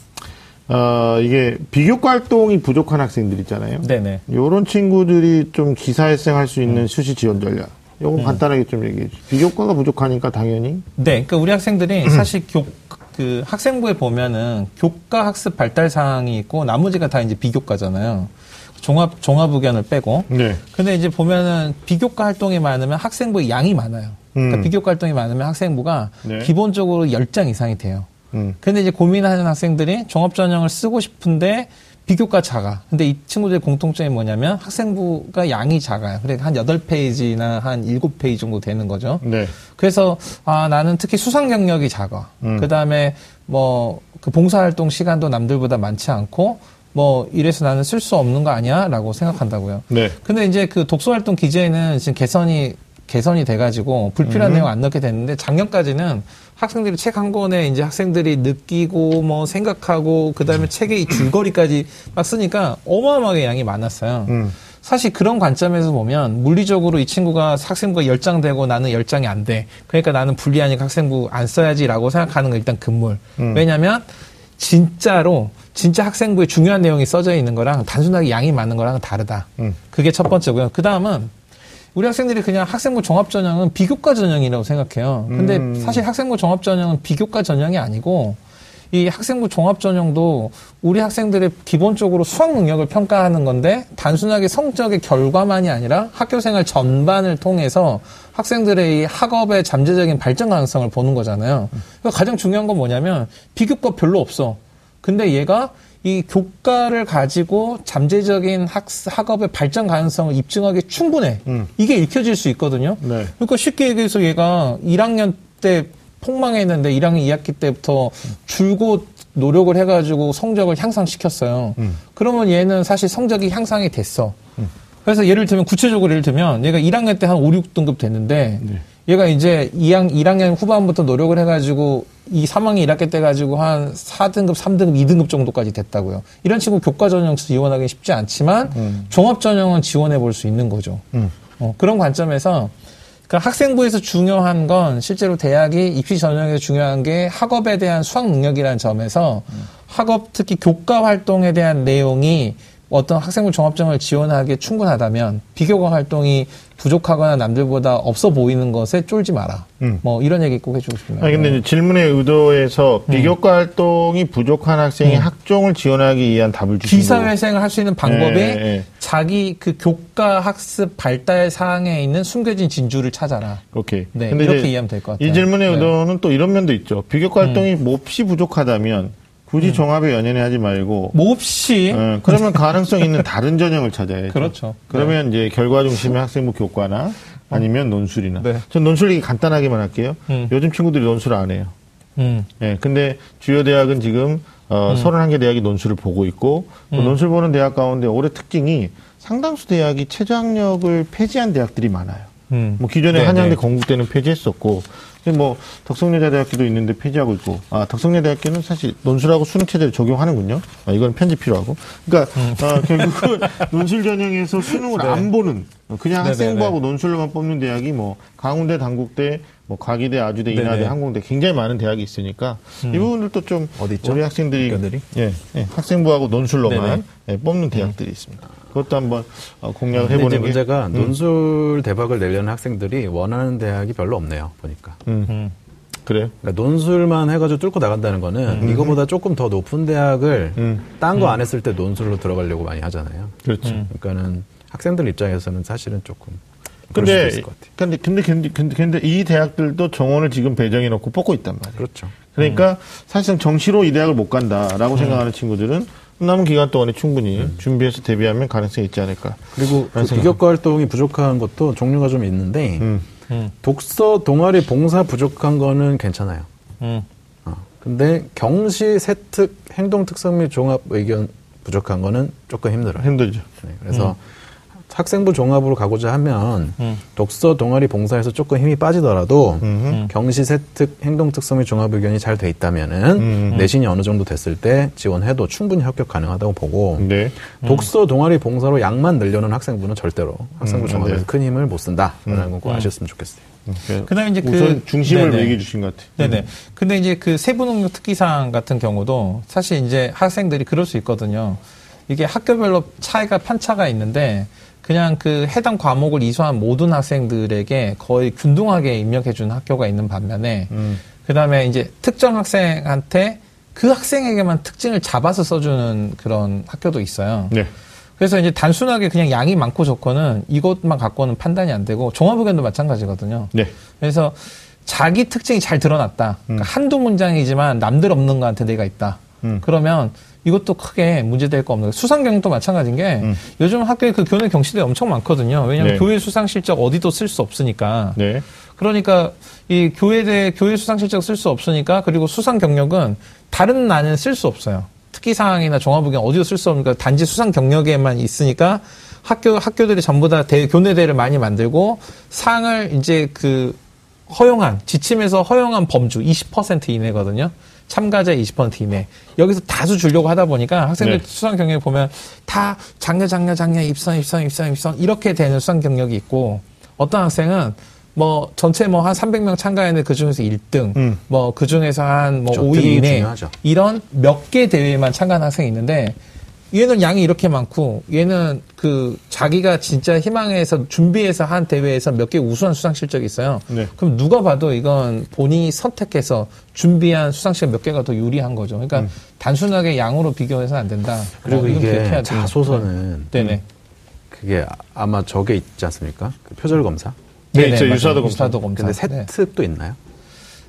이게 비교과 활동이 부족한 학생들 있잖아요. 네네. 요런 친구들이 좀 기사회생할 수 있는 수시 지원 전략. 요건 간단하게 좀 얘기해 주세요. 비교과가 부족하니까 당연히. 네. 그러니까 우리 학생들이 사실 그 학생부에 보면은 교과 학습 발달 사항이 있고 나머지가 다 이제 비교과잖아요. 종합 의견을 빼고. 네. 근데 이제 보면은 비교과 활동이 많으면 학생부의 양이 많아요. 그러니까 비교과 활동이 많으면 학생부가 네. 기본적으로 10장 이상이 돼요. 근데 이제 고민하는 학생들이 종합 전형을 쓰고 싶은데 비교과 작아. 근데 이 친구들의 공통점이 뭐냐면 학생부가 양이 작아요. 그러니까 한 8페이지나 한 7페이지 정도 되는 거죠. 네. 그래서 아 나는 특히 수상 경력이 작아. 그다음에 뭐 그 봉사활동 시간도 남들보다 많지 않고 뭐 이래서 나는 쓸 수 없는 거 아니야라고 생각한다고요. 네. 근데 이제 그 독서활동 기재에는 지금 개선이 돼가지고 불필요한 내용 안 넣게 됐는데 작년까지는 학생들이 책 한 권에 이제 학생들이 느끼고 뭐 생각하고 그다음에 책의 줄거리까지 막 쓰니까 어마어마하게 양이 많았어요. 사실 그런 관점에서 보면 물리적으로 이 친구가 학생부가 10장 되고 나는 10장이 안 돼. 그러니까 나는 불리하니까 학생부 안 써야지라고 생각하는 거 일단 금물. 왜냐면 진짜 학생부에 중요한 내용이 써져 있는 거랑 단순하게 양이 많은 거랑 다르다. 그게 첫 번째고요. 그다음은 우리 학생들이 그냥 학생부 종합전형은 비교과 전형이라고 생각해요. 근데 사실 학생부 종합전형은 비교과 전형이 아니고 이 학생부 종합전형도 우리 학생들의 기본적으로 수학 능력을 평가하는 건데 단순하게 성적의 결과만이 아니라 학교생활 전반을 통해서 학생들의 이 학업의 잠재적인 발전 가능성을 보는 거잖아요. 그러니까 가장 중요한 건 뭐냐면 비교과 별로 없어. 근데 얘가 이 교과를 가지고 잠재적인 학업의 발전 가능성을 입증하기 충분해. 이게 읽혀질 수 있거든요. 네. 그러니까 쉽게 얘기해서 얘가 1학년 때 폭망했는데 1학년 2학기 때부터 줄곧 노력을 해가지고 성적을 향상시켰어요. 그러면 얘는 사실 성적이 향상이 됐어. 그래서 예를 들면 얘가 1학년 때 한 5, 6등급 됐는데 네. 얘가 이제 1학년 후반부터 노력을 해가지고 3학년 1학기 때 가지고 한 4등급, 3등급, 2등급 정도까지 됐다고요. 이런 친구 교과 전형 지원하기 쉽지 않지만 종합 전형은 지원해 볼 수 있는 거죠. 그런 관점에서 그러니까 학생부에서 중요한 건 실제로 대학이 입시 전형에서 중요한 게 학업에 대한 수학 능력이라는 점에서 학업 특히 교과 활동에 대한 내용이 어떤 학생부 종합전형을 지원하기에 충분하다면 비교과 활동이 부족하거나 남들보다 없어 보이는 것에 쫄지 마라. 뭐 이런 얘기 꼭 해주고 싶네요. 아니, 근데 질문의 의도에서 비교과 활동이 부족한 학생이 학종을 지원하기 위한 답을 주신 기사회생을 할 수 있는 방법이 자기 그 교과 학습 발달 사항에 있는 숨겨진 진주를 찾아라. 오케이. 네, 근데 이렇게 이해하면 될 것 같아요. 이 질문의 의도는 또 이런 면도 있죠. 비교과 활동이 몹시 부족하다면 굳이 종합에 연연해 하지 말고 몹시 그러면 가능성 있는 다른 전형을 찾아야죠. 그렇죠. 그러면 이제 결과 중심의 학생부 교과나 아니면 논술이나. 전 논술 얘기 간단하게만 할게요. 요즘 친구들이 논술 안 해요. 예, 근데 주요 대학은 지금 31개 대학이 논술을 보고 있고 논술 보는 대학 가운데 올해 특징이 상당수 대학이 최저학력을 폐지한 대학들이 많아요. 뭐 기존에 한양대, 건국대는 폐지했었고. 뭐 덕성여자대학교도 있는데 폐지하고 있고, 아 덕성여자대학교는 사실 논술하고 수능 체제를 적용하는군요. 아, 이건 편집 필요하고. 그러니까 결국은 논술 전형에서 수능을 안 보는 그냥 학생부하고 논술로만 뽑는 대학이 뭐 강원대, 단국대, 뭐 과기대, 아주대, 인하대, 항공대 굉장히 많은 대학이 있으니까 이 부분들도 좀 우리 학생들이 학생부하고 논술로만 뽑는 대학들이 있습니다. 그것도 한번 공략을 해보는 게. 문제가 논술 대박을 내려는 학생들이 원하는 대학이 별로 없네요. 보니까. 그래요? 그러니까 논술만 해가지고 뚫고 나간다는 거는 이거보다 조금 더 높은 대학을 딴 거 안 했을 때 논술로 들어가려고 많이 하잖아요. 그렇죠. 그러니까는 학생들 입장에서는 사실은 조금. 근데 이 대학들도 정원을 지금 배정해 놓고 뽑고 있단 말이에요. 그렇죠. 그러니까 사실상 정시로 이 대학을 못 간다라고 생각하는 친구들은. 남은 기간 동안에 충분히 준비해서 대비하면 가능성이 있지 않을까. 그리고 그 비교과 활동이 부족한 것도 종류가 좀 있는데 독서, 동아리, 봉사 부족한 거는 괜찮아요. 근데 경시, 세특, 행동 특성 및 종합 의견 부족한 거는 조금 힘들어요. 힘들죠. 네, 그래서 학생부 종합으로 가고자 하면 독서, 동아리, 봉사에서 조금 힘이 빠지더라도 경시, 세특, 행동 특성 및 종합 의견이 잘 돼 있다면은 내신이 어느 정도 됐을 때 지원해도 충분히 합격 가능하다고 보고 독서, 동아리, 봉사로 양만 늘려는 학생부는 절대로 학생부 종합에서 큰 힘을 못 쓴다라는 건 꼭 아셨으면 좋겠어요. 그다음에 이제 우선 그 중심을 얘기해 주신 것 같아요. 네네. 근데 이제 그 세부능력 특기상 같은 경우도 사실 이제 학생들이 그럴 수 있거든요. 이게 학교별로 편차가 있는데. 그냥 그 해당 과목을 이수한 모든 학생들에게 거의 균등하게 입력해주는 학교가 있는 반면에 그 다음에 이제 특정 학생한테 그 학생에게만 특징을 잡아서 써주는 그런 학교도 있어요. 네. 그래서 이제 단순하게 그냥 양이 많고 좋고는 이것만 갖고는 판단이 안 되고 종합의견도 마찬가지거든요. 네. 그래서 자기 특징이 잘 드러났다. 그러니까 한두 문장이지만 남들 없는 거한테 내가 있다. 그러면 이것도 크게 문제될 거 없는 거예요. 수상 경력도 마찬가지인 게 요즘 학교에 그 교내 경시대 엄청 많거든요. 왜냐하면 교회 수상 실적 어디도 쓸 수 없으니까. 네. 그러니까 이 교회 수상 실적 쓸 수 없으니까 그리고 수상 경력은 다른 난은 쓸 수 없어요. 특기 사항이나 종합 의견 어디도 쓸 수 없으니까 단지 수상 경력에만 있으니까 학교들이 전부 다 교내 대를 많이 만들고 상을 이제 그 허용한 지침에서 허용한 범주 20% 이내거든요. 참가자 20% 이내. 여기서 다수 주려고 하다 보니까 학생들 수상 경력을 보면 다 장려, 입선 이렇게 되는 수상 경력이 있고 어떤 학생은 뭐 전체 뭐 한 300명 참가했는데 그 중에서 1등, 뭐 그 중에서 한 뭐 5위 이내 중요하죠. 이런 몇 개 대회에만 참가한 학생이 있는데 얘는 양이 이렇게 많고 얘는 그 자기가 진짜 희망해서 준비해서 한 대회에서 몇 개 우수한 수상 실적이 있어요. 네. 그럼 누가 봐도 이건 본인이 선택해서 준비한 수상 실적 몇 개가 더 유리한 거죠. 그러니까 단순하게 양으로 비교해서는 안 된다. 그리고 이게 자소서는 그게 아마 저게 있지 않습니까? 그 표절 검사. 네, 있죠. 유사도 검사. 근데 세특도 있나요?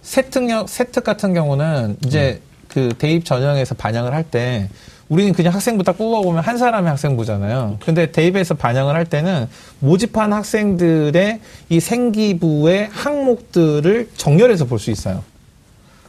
세특 같은 경우는 이제 그 대입 전형에서 반영을 할 때. 우리는 그냥 학생부 딱 뽑아보면 한 사람의 학생부잖아요. 근데 대입에서 반영을 할 때는 모집한 학생들의 이 생기부의 항목들을 정렬해서 볼 수 있어요.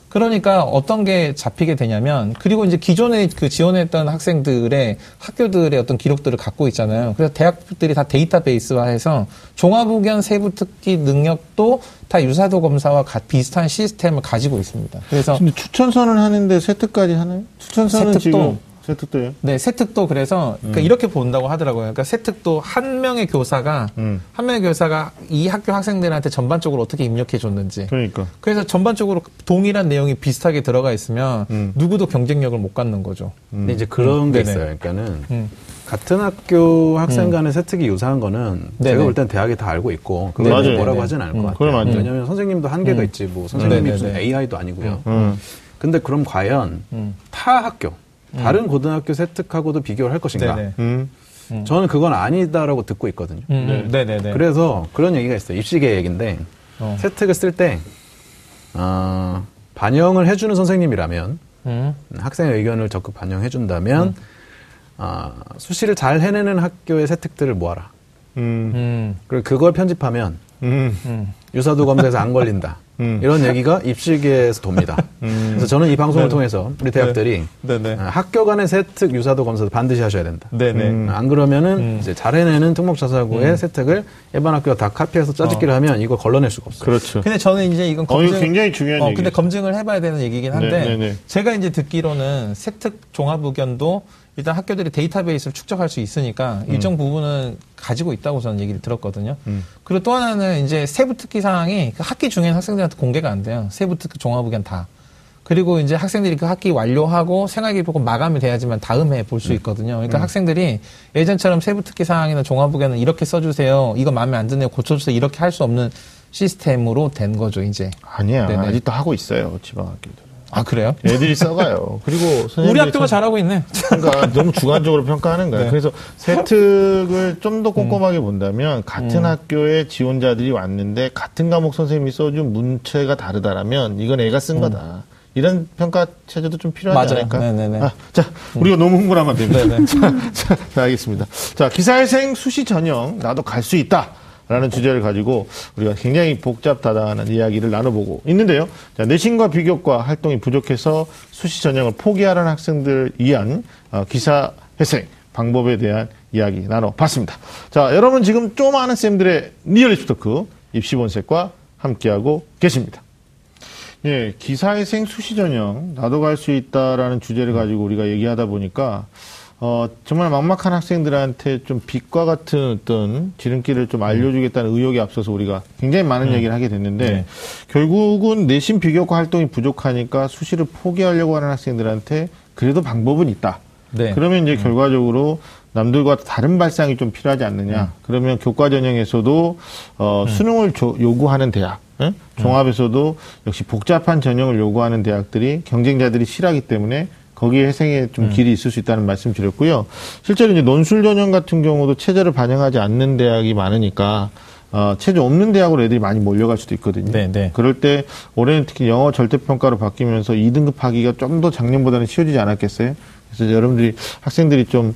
그러니까 어떤 게 잡히게 되냐면 그리고 이제 기존에 그 지원했던 학생들의 학교들의 어떤 기록들을 갖고 있잖아요. 그래서 대학들이 다 데이터베이스화해서 종합의견 세부특기 능력도 다 유사도 검사와 비슷한 시스템을 가지고 있습니다. 그래서 근데 추천서는 하는데 세특까지 하나요? 추천서는 지금 세특도요? 네, 세특도 그래서 그러니까 이렇게 본다고 하더라고요. 그러니까 세특도 한 명의 교사가 이 학교 학생들한테 전반적으로 어떻게 입력해 줬는지. 그러니까. 그래서 전반적으로 동일한 내용이 비슷하게 들어가 있으면 누구도 경쟁력을 못 갖는 거죠. 근데 이제 그런 게 있어요. 그러니까는 같은 학교 학생 간의 세특이 유사한 거는 네네. 제가 볼 땐 대학이 다 알고 있고 그걸 네네. 뭐라고 하진 않을 것 같아요. 왜냐하면 선생님도 한계가 있지 뭐 선생님이 네네. 무슨 AI도 아니고요. 근데 그럼 과연 타 학교, 다른 고등학교 세특하고도 비교를 할 것인가? 저는 그건 아니다라고 듣고 있거든요. 네네네. 그래서 그런 얘기가 있어요. 입시계 얘기인데 세특을 쓸 때 반영을 해주는 선생님이라면 학생의 의견을 적극 반영해준다면 수시를 잘 해내는 학교의 세특들을 모아라. 그리고 그걸 편집하면 유사도 검사에서 안 걸린다. 이런 얘기가 입시계에서 돕니다. 그래서 저는 이 방송을 네네. 통해서 우리 대학들이 학교 간의 세특 유사도 검사도 반드시 하셔야 된다. 안 그러면은 이제 잘 해내는 특목자사고의 세특을 일반 학교가 다 카피해서 짜집기를 하면 이걸 걸러낼 수가 없어요. 그렇죠. 근데 저는 이제 이건 검증, 이거 굉장히 중요한 얘기. 근데 검증을 해봐야 되는 얘기긴 한데 네네네. 제가 이제 듣기로는 세특 종합 의견도 일단 학교들이 데이터베이스를 축적할 수 있으니까 일정 부분은 가지고 있다고 저는 얘기를 들었거든요. 그리고 또 하나는 이제 세부 특기 사항이 그 학기 중에는 학생들한테 공개가 안 돼요. 세부 특기 종합 의견 다. 그리고 이제 학생들이 그 학기 완료하고 생활기록은 마감이 돼야지만 다음 해에 볼 수 있거든요. 그러니까 학생들이 예전처럼 세부 특기 사항이나 종합 의견은 이렇게 써주세요. 이거 마음에 안 드네요. 고쳐주세요. 이렇게 할 수 없는 시스템으로 된 거죠, 이제. 아니야. 네네. 아직도 하고 있어요, 지방학교들. 아, 그래요? 애들이 써가요. 그리고 우리 학교가 잘하고 있네. 그러니까 너무 주관적으로 평가하는 거야. 네. 그래서 세특을 좀 더 꼼꼼하게 본다면 같은 학교에 지원자들이 왔는데 같은 과목 선생님이 써준 문체가 다르다라면 이건 애가 쓴 거다. 이런 평가 체제도 좀 필요하지 맞아요. 않을까? 네네네. 아, 자, 우리가 너무 흥분하면 안 됩니다. 자, 알겠습니다. 자, 기사회생 수시 전형 나도 갈 수 있다. 라는 주제를 가지고 우리가 굉장히 복잡다단한 이야기를 나눠보고 있는데요. 자, 내신과 비교과 활동이 부족해서 수시 전형을 포기하라는 학생들 위한 기사 회생 방법에 대한 이야기 나눠봤습니다. 자, 여러분 지금 좀 아는 쌤들의 리얼리스트 토크 입시본색과 함께하고 계십니다. 예, 기사 회생 수시 전형 나도 갈 수 있다라는 주제를 가지고 우리가 얘기하다 보니까 정말 막막한 학생들한테 좀 빛과 같은 어떤 지름길을 좀 알려주겠다는 의욕에 앞서서 우리가 굉장히 많은 얘기를 하게 됐는데 결국은 내신 비교과 활동이 부족하니까 수시를 포기하려고 하는 학생들한테 그래도 방법은 있다. 네. 그러면 이제 결과적으로 남들과 다른 발상이 좀 필요하지 않느냐. 그러면 교과 전형에서도 수능을 요구하는 대학. 응? 종합에서도 역시 복잡한 전형을 요구하는 대학들이 경쟁자들이 실하기 때문에 거기에 회생에 좀 길이 있을 수 있다는 말씀 드렸고요. 실제로 이제 논술 전형 같은 경우도 체제를 반영하지 않는 대학이 많으니까 체제 없는 대학으로 애들이 많이 몰려갈 수도 있거든요. 네네. 그럴 때 올해는 특히 영어 절대평가로 바뀌면서 2등급 하기가 좀 더 작년보다는 쉬워지지 않았겠어요? 그래서 여러분들이 학생들이 좀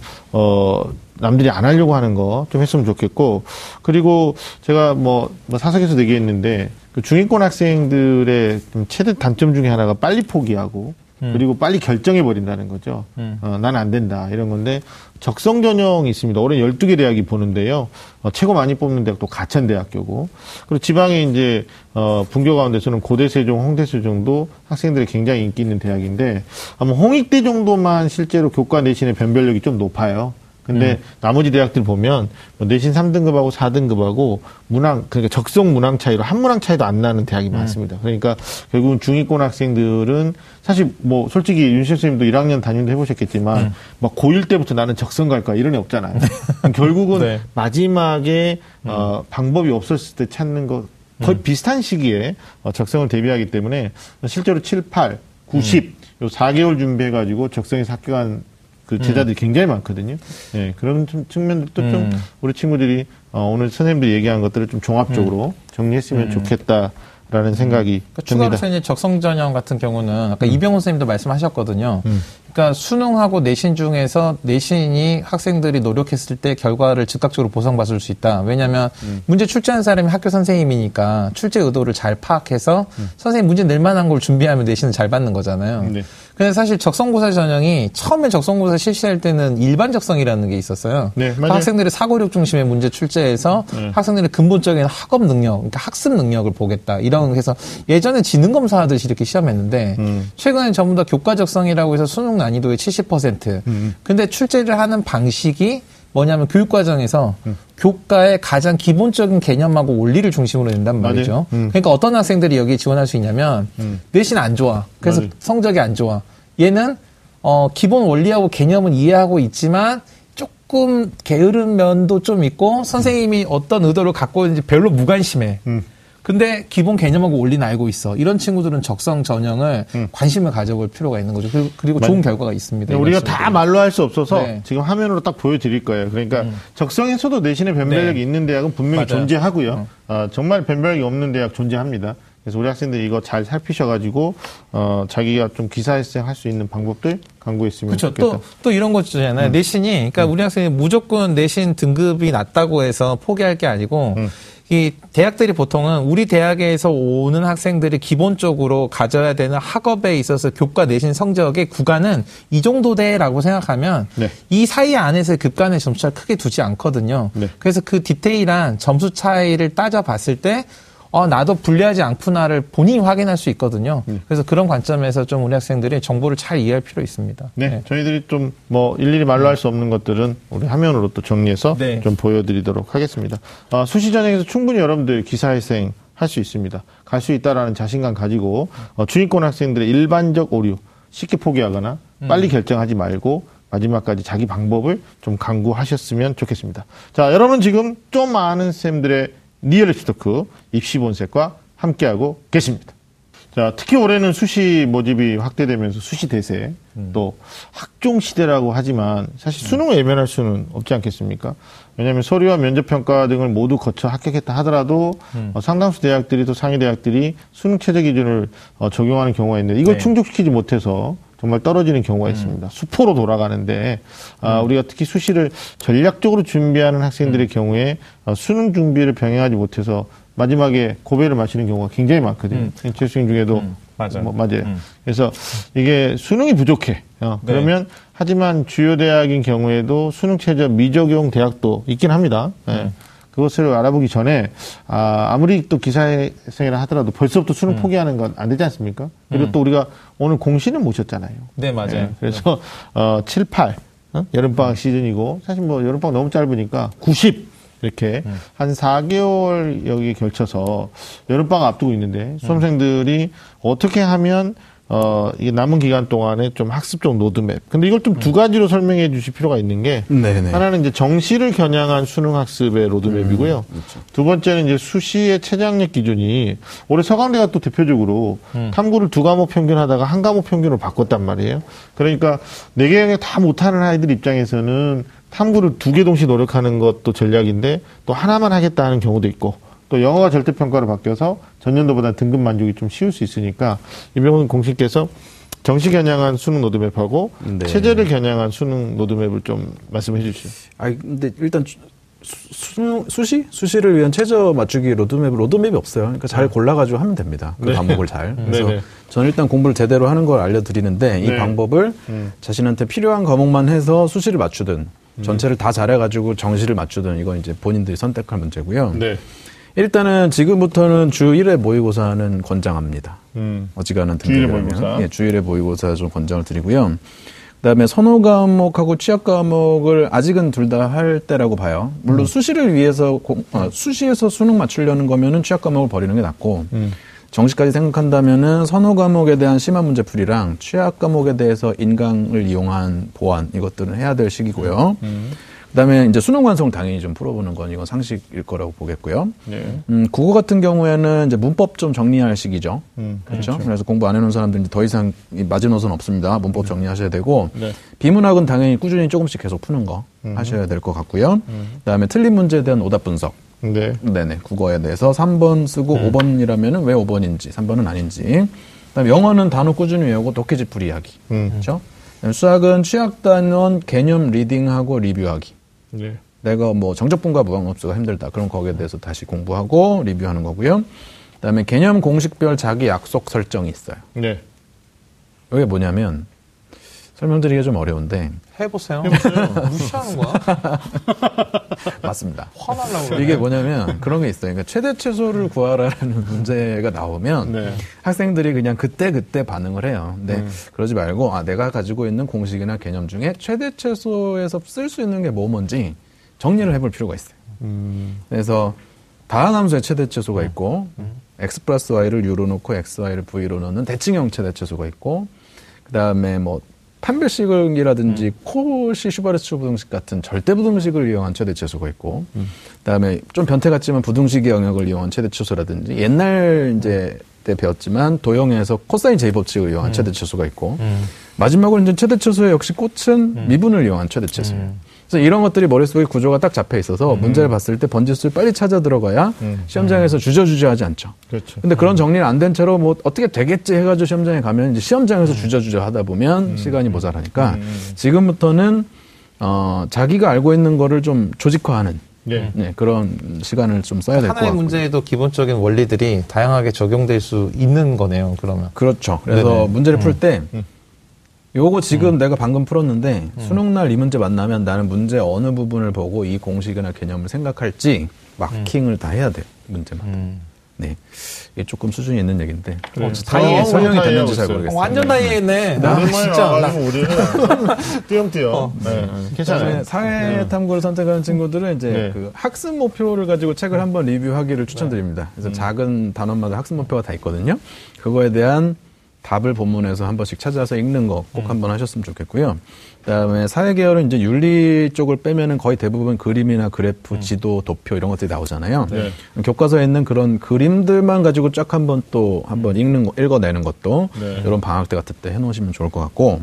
남들이 안 하려고 하는 거 좀 했으면 좋겠고 그리고 제가 뭐 사석에서 얘기했는데 그 중위권 학생들의 좀 최대 단점 중에 하나가 빨리 포기하고 그리고 빨리 결정해버린다는 거죠. 난 안 된다. 이런 건데, 적성 전형이 있습니다. 올해 12개 대학이 보는데요. 최고 많이 뽑는 대학도 가천대학교고. 그리고 지방에 이제, 분교 가운데서는 고대세종, 홍대세종도 학생들이 굉장히 인기 있는 대학인데, 아마 홍익대 정도만 실제로 교과 내신의 변별력이 좀 높아요. 근데 나머지 대학들 보면 내신 3등급하고 4등급하고 문항 그러니까 적성 문항 차이로 한 문항 차이도 안 나는 대학이 많습니다. 그러니까 결국은 중위권 학생들은 사실 뭐 솔직히 윤신혁 선생님도 1학년 담임도 해보셨겠지만 막 고1 때부터 나는 적성 갈 거야 이런 애 없잖아요. 결국은 네. 마지막에 방법이 없었을 때 찾는 것 거의 비슷한 시기에 적성을 대비하기 때문에 실제로 7, 8, 90 요 4개월 준비해가지고 적성에서 학교 간 그 제자들이 굉장히 많거든요. 예, 네, 그런 좀 측면들도 좀 우리 친구들이 오늘 선생님들이 얘기한 것들을 좀 종합적으로 정리했으면 좋겠다라는 생각이 그러니까 듭니다. 추가로서 이제 적성 전형 같은 경우는 아까 이병훈 선생님도 말씀하셨거든요. 그러니까 수능하고 내신 중에서 내신이 학생들이 노력했을 때 결과를 즉각적으로 보상받을 수 있다. 왜냐하면 문제 출제한 사람이 학교 선생님이니까 출제 의도를 잘 파악해서 선생님 문제 낼 만한 걸 준비하면 내신을 잘 받는 거잖아요. 네. 근데 사실 적성고사 전형이 처음에 적성고사 실시할 때는 일반 적성이라는 게 있었어요. 네, 그러니까 학생들의 사고력 중심의 문제 출제에서 학생들의 근본적인 학업 능력, 그러니까 학습 능력을 보겠다. 이런 해서 예전에 지능검사 하듯이 이렇게 시험했는데 최근에 전부 다 교과 적성이라고 해서 수능 난이도의 70%. 근데 출제를 하는 방식이 뭐냐면 교육과정에서 교과의 가장 기본적인 개념하고 원리를 중심으로 낸단 말이죠. 그러니까 어떤 학생들이 여기에 지원할 수 있냐면 내신 안 좋아. 그래서 성적이 안 좋아. 얘는 기본 원리하고 개념은 이해하고 있지만 조금 게으른 면도 좀 있고 선생님이 어떤 의도를 갖고 있는지 별로 무관심해. 근데 기본 개념하고 원리는 알고 있어. 이런 친구들은 적성 전형을 관심을 가져볼 필요가 있는 거죠. 그리고 좋은 결과가 있습니다. 우리가 다 말로 할 수 없어서 네. 지금 화면으로 딱 보여드릴 거예요. 그러니까 적성에서도 내신에 변별력이 네. 있는 대학은 분명히 맞아요. 존재하고요. 정말 변별력이 없는 대학 존재합니다. 그래서 우리 학생들이 이거 잘 살피셔가지고 자기가 좀 기사회생 할 수 있는 방법들 강구했으면 좋겠다. 그렇죠. 또 이런 것 있잖아요. 내신이 그러니까 우리 학생이 무조건 내신 등급이 낮다고 해서 포기할 게 아니고 이 대학들이 보통은 우리 대학에서 오는 학생들이 기본적으로 가져야 되는 학업에 있어서 교과 내신 성적의 구간은 이 정도 돼라고 생각하면 네. 이 사이 안에서 급간의 점수차를 크게 두지 않거든요. 네. 그래서 그 디테일한 점수 차이를 따져봤을 때 나도 불리하지 않구나를 본인이 확인할 수 있거든요. 그래서 그런 관점에서 좀 우리 학생들이 정보를 잘 이해할 필요 있습니다. 네, 네. 저희들이 좀 뭐 일일이 말로 할 수 없는 것들은 우리 화면으로 또 정리해서 네. 좀 보여드리도록 하겠습니다. 수시 전형에서 충분히 여러분들 기사회생 할 수 있습니다. 갈 수 있다라는 자신감 가지고 주인권 학생들의 일반적 오류 쉽게 포기하거나 빨리 결정하지 말고 마지막까지 자기 방법을 좀 강구하셨으면 좋겠습니다. 자, 여러분 지금 좀 아는 쌤들의 리얼리티 토크 입시본색과 함께하고 계십니다. 자, 특히 올해는 수시 모집이 확대되면서 수시 대세, 또 학종 시대라고 하지만 사실 수능을 외면할 수는 없지 않겠습니까? 왜냐하면 소리와 면접평가 등을 모두 거쳐 합격했다 하더라도 상당수 대학들이 또 상위 대학들이 수능 최저 기준을 적용하는 경우가 있는데 이걸 네. 충족시키지 못해서 정말 떨어지는 경우가 있습니다. 수포로 돌아가는데 우리가 특히 수시를 전략적으로 준비하는 학생들의 경우에 수능 준비를 병행하지 못해서 마지막에 고배를 마시는 경우가 굉장히 많거든요. 인체 수능 중에도 맞아요. 맞아요. 그래서 이게 수능이 부족해. 네. 그러면 하지만 주요 대학인 경우에도 수능 최저 미적용 대학도 있긴 합니다. 네. 그것을 알아보기 전에 아무리 또 기사회생이라 하더라도 벌써부터 수능 포기하는 건 안 되지 않습니까? 그리고 또 우리가 오늘 공신을 모셨잖아요. 네, 맞아요. 네, 그래서 7, 8 여름방학 시즌이고 사실 뭐 여름방학 너무 짧으니까 90 이렇게 한 4개월 여기 걸쳐서 여름방학 앞두고 있는데 수험생들이 어떻게 하면 이 남은 기간 동안에 좀 학습적 로드맵. 근데 이걸 좀 두 가지로 설명해 주실 필요가 있는 게. 네네. 하나는 이제 정시를 겨냥한 수능 학습의 로드맵이고요. 그렇죠. 두 번째는 이제 수시의 최저학력 기준이 올해 서강대가 또 대표적으로 탐구를 두 과목 평균 하다가 한 과목 평균으로 바꿨단 말이에요. 그러니까 네 개 다 못하는 아이들 입장에서는 탐구를 두 개 동시에 노력하는 것도 전략인데 또 하나만 하겠다 하는 경우도 있고. 또 영어가 절대평가로 바뀌어서 전년도보다 등급 만족이 좀 쉬울 수 있으니까 이병훈 공신께서 정시 겨냥한 수능 로드맵하고 네. 체제를 겨냥한 수능 로드맵을 좀 말씀해 주시죠. 아 근데 일단 수시를 위한 최저 맞추기 로드맵이 없어요. 그러니까 잘 골라가지고 하면 됩니다. 그 네. 과목을 잘. 그래서 네네. 저는 일단 공부를 제대로 하는 걸 알려드리는데 이 네. 방법을 자신한테 필요한 과목만 해서 수시를 맞추든 전체를 다 잘해가지고 정시를 맞추든 이건 이제 본인들이 선택할 문제고요. 네. 일단은 지금부터는 주 1회 모의고사는 권장합니다. 어지간한 등급이라면 예, 주 1회 모의고사 좀 권장을 드리고요. 그다음에 선호 과목하고 취약 과목을 아직은 둘 다 할 때라고 봐요. 물론 수시를 위해서 수시에서 수능 맞추려는 거면은 취약 과목을 버리는 게 낫고 정시까지 생각한다면은 선호 과목에 대한 심화 문제풀이랑 취약 과목에 대해서 인강을 이용한 보완 이것들은 해야 될 시기고요. 그다음에 이제 수능 완성을 당연히 좀 풀어보는 건 이건 상식일 거라고 보겠고요. 네. 국어 같은 경우에는 이제 문법 좀 정리할 시기죠. 그렇죠? 그렇죠. 그래서 공부 안 해놓은 사람들은 더 이상 마지노선 없습니다. 문법 정리하셔야 되고 비문학은 당연히 꾸준히 조금씩 계속 푸는 거 하셔야 될 것 같고요. 그다음에 틀린 문제에 대한 오답 분석. 네. 네네. 국어에 대해서 3번 쓰고 5번이라면은 왜 5번인지 3번은 아닌지. 그다음에 영어는 단어 꾸준히 외우고 독해집풀 이야기. 그렇죠? 수학은 취약 단원 개념 리딩하고 리뷰하기. 네. 내가 뭐 정적분과 무한급수가 힘들다. 그럼 거기에 대해서 다시 공부하고 리뷰하는 거고요. 그다음에 개념 공식별 자기 약속 설정이 있어요. 네. 이게 뭐냐면 설명드리기가 좀 어려운데 해보세요. 무시하는 거야? 맞습니다. 화나려고 그래. 이게 뭐냐면 그런 게 있어요. 그러니까 최대 최소를 구하라는 문제가 나오면 네. 학생들이 그냥 그때 반응을 해요. 근데 그러지 말고 내가 가지고 있는 공식이나 개념 중에 최대 최소에서 쓸 수 있는 게 뭔지 정리를 해볼 필요가 있어요. 그래서 다항 함수의 최대 최소가 있고 x 플러스 y를 u로 놓고 xy를 v로 놓는 대칭형 최대 최소가 있고 그 다음에 뭐 판별식이라든지 코시 슈바르츠 부등식 같은 절대 부등식을 이용한 최대 최소가 있고, 그다음에 좀 변태 같지만 부등식의 영역을 이용한 최대 최소라든지, 옛날 이제 때 배웠지만 도형에서 코사인 제이법칙을 이용한 최대 최소가 있고, 마지막으로 이제 최대 최소의 역시 꽃은 미분을 이용한 최대 최소예요. 그래서 이런 것들이 머릿속에 구조가 딱 잡혀 있어서 문제를 봤을 때 번지수를 빨리 찾아 들어가야 시험장에서 주저주저하지 않죠. 그렇죠. 근데 그런 정리는 안 된 채로 뭐 어떻게 되겠지 해가지고 시험장에 가면 이제 시험장에서 주저주저하다 보면 시간이 모자라니까 지금부터는 자기가 알고 있는 거를 좀 조직화하는 그런 시간을 좀 써야 될 것 같아요. 하나의 문제에도 기본적인 원리들이 다양하게 적용될 수 있는 거네요. 그러면 그렇죠. 그래서 문제를 풀 때. 요거 지금 내가 방금 풀었는데 수능날 이 문제 만나면 나는 문제 어느 부분을 보고 이 공식이나 개념을 생각할지 마킹을 다 해야 돼요. 문제만. 네, 이게 조금 수준이 있는 얘기인데 다이에 설명이 됐는지 잘 모르겠어요. 완전 다이에네. 나 진짜 우리는 띄엄띄엄. 괜찮아요. 사회탐구를 선택하는 친구들은 이제 그 학습 목표를 가지고 책을 한번 리뷰하기를 추천드립니다. 그래서 작은 단원마다 학습 목표가 다 있거든요. 그거에 대한 답을 본문에서 한 번씩 찾아서 읽는 거 꼭 한번 하셨으면 좋겠고요. 그다음에 사회계열은 이제 윤리 쪽을 빼면은 거의 대부분 그림이나 그래프, 지도, 도표 이런 것들이 나오잖아요. 네. 교과서에 있는 그런 그림들만 가지고 쫙 한번 또 한번 읽는 거, 읽어내는 것도 이런 방학 때 같은 때 해놓으시면 좋을 것 같고.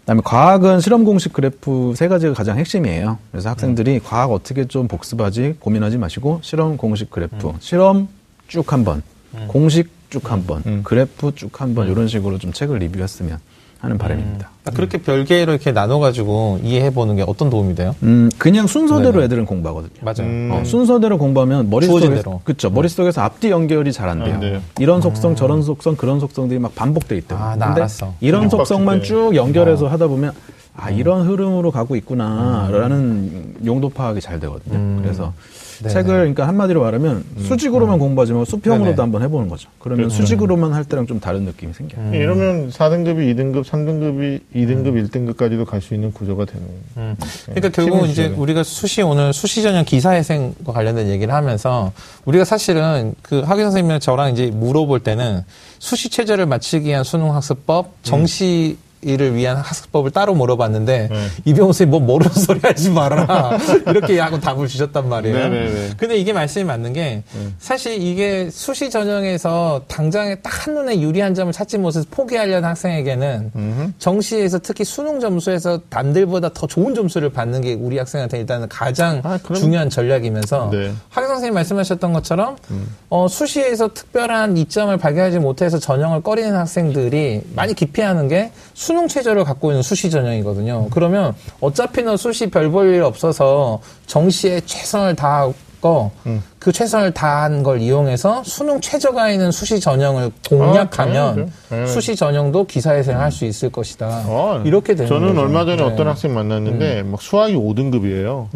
그다음에 과학은 실험 공식 그래프 세 가지가 가장 핵심이에요. 그래서 학생들이 과학 어떻게 좀 복습하지 고민하지 마시고 실험 공식 그래프, 실험 쭉 한번, 공식 쭉 한번, 그래프 쭉 한번 이런 식으로 좀 책을 리뷰했으면 하는 바람입니다. 그렇게 별개로 이렇게 나눠가지고 이해해보는 게 어떤 도움이 돼요? 그냥 순서대로 애들은 공부하거든요. 맞아요. 순서대로 공부하면 머릿속에서, 그쵸, 머릿속에서 앞뒤 연결이 잘 안 돼요. 이런 속성, 저런 속성, 그런 속성들이 막 반복되기 때문에. 아, 나 알았어. 이런 속성만 쭉 연결해서 하다 보면 아, 이런 흐름으로 가고 있구나라는 용도 파악이 잘 되거든요. 그래서 책을 그러니까 한마디로 말하면 수직으로만 공부하지 말고 수평으로도 한번 해보는 거죠. 그러면 수직으로만 할 때랑 좀 다른 느낌이 생겨요. 이러면 4등급이 2등급, 3등급이 2등급, 1등급까지도 갈 수 있는 구조가 되는. 그러니까 결국은 이제 우리가 오늘 수시 전형 기사회생과 관련된 얘기를 하면서 우리가 사실은 그 학위 선생님이랑 저랑 이제 물어볼 때는 수시 체제를 마치기 위한 수능 학습법, 정시 이를 위한 학습법을 따로 물어봤는데 이병훈 선생님 모르는 소리 하지 마라 이렇게 하고 답을 주셨단 말이에요. 근데 이게 말씀이 맞는 게 사실 이게 수시 전형에서 당장에 딱 한눈에 유리한 점을 찾지 못해서 포기하려는 학생에게는 정시에서 특히 수능 점수에서 남들보다 더 좋은 점수를 받는 게 우리 학생한테 일단은 가장 중요한 전략이면서 학생 선생님 말씀하셨던 것처럼 수시에서 특별한 이점을 발견하지 못해서 전형을 꺼리는 학생들이 많이 기피하는 게 수능 최저를 갖고 있는 수시 전형이거든요. 그러면 어차피 너 수시 별 볼 일 없어서 정시에 최선을 다하고 그 최선을 다한 걸 이용해서 수능 최저가 있는 수시 전형을 공략하면 수시 전형도 기사회생할 수 있을 것이다. 이렇게 되는 거죠. 저는 얼마 전에 어떤 학생 만났는데 막 수학이 5등급이에요.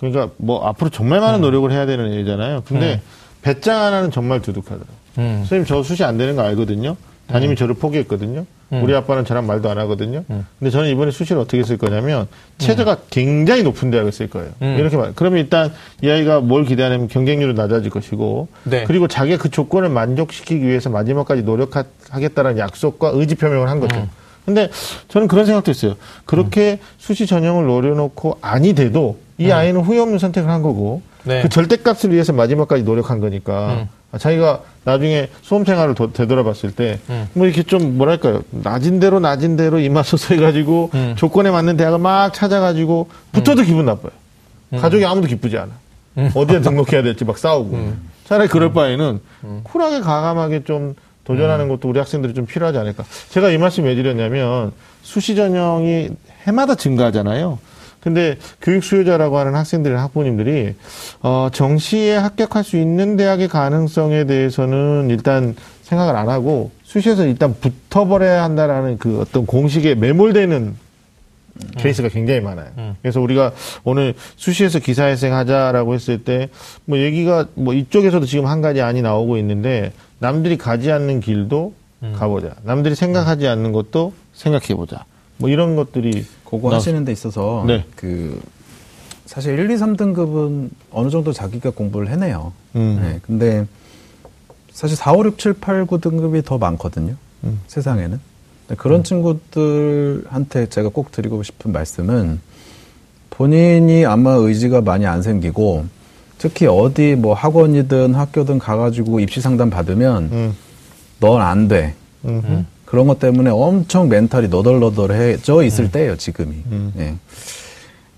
그러니까 뭐 앞으로 정말 많은 노력을 해야 되는 애잖아요. 근데 배짱 하나는 정말 두둑하더라고요. 선생님 저 수시 안 되는 거 알거든요. 담임이 저를 포기했거든요. 우리 아빠는 저랑 말도 안 하거든요. 근데 저는 이번에 수시를 어떻게 쓸 거냐면 최저가 굉장히 높은 대학을 쓸 거예요. 이렇게 말. 그러면 일단 이 아이가 뭘 기대하냐면 경쟁률은 낮아질 것이고, 그리고 자기가 그 조건을 만족시키기 위해서 마지막까지 노력하겠다라는 약속과 의지 표명을 한 거죠. 근데 저는 그런 생각도 있어요. 그렇게 수시 전형을 노려놓고 아니 돼도 이 아이는 후회 없는 선택을 한 거고, 그 절대값을 위해서 마지막까지 노력한 거니까. 자기가 나중에 수험생활을 되돌아봤을 때, 뭐 이렇게 좀 뭐랄까요. 낮은 대로 이마소서 해가지고 조건에 맞는 대학을 막 찾아가지고 붙어도 기분 나빠요. 가족이 아무도 기쁘지 않아. 어디에 등록해야 될지 막 싸우고. 차라리 그럴 바에는 쿨하게 과감하게 좀 도전하는 것도 우리 학생들이 좀 필요하지 않을까. 제가 이 말씀 왜 드렸냐면 수시 전형이 해마다 증가하잖아요. 근데 교육 수요자라고 하는 학생들이나 학부모님들이 정시에 합격할 수 있는 대학의 가능성에 대해서는 일단 생각을 안 하고 수시에서 일단 붙어버려야 한다라는 그 어떤 공식에 매몰되는 케이스가 굉장히 많아요. 그래서 우리가 오늘 수시에서 기사회생하자라고 했을 때 뭐 얘기가 뭐 이쪽에서도 지금 한 가지 안이 나오고 있는데 남들이 가지 않는 길도 가보자. 남들이 생각하지 않는 것도 생각해보자. 뭐 이런 것들이 그거 하시는 데 있어서 그 사실 1, 2, 3등급은 어느 정도 자기가 공부를 해내요. 근데 사실 4, 5, 6, 7, 8, 9등급이 더 많거든요. 세상에는. 그런 친구들한테 제가 꼭 드리고 싶은 말씀은 본인이 아마 의지가 많이 안 생기고 특히 어디 뭐 학원이든 학교든 가가지고 입시 상담 받으면 넌 안 돼. 그런 것 때문에 엄청 멘탈이 너덜너덜해져 있을 때예요, 지금이. 예.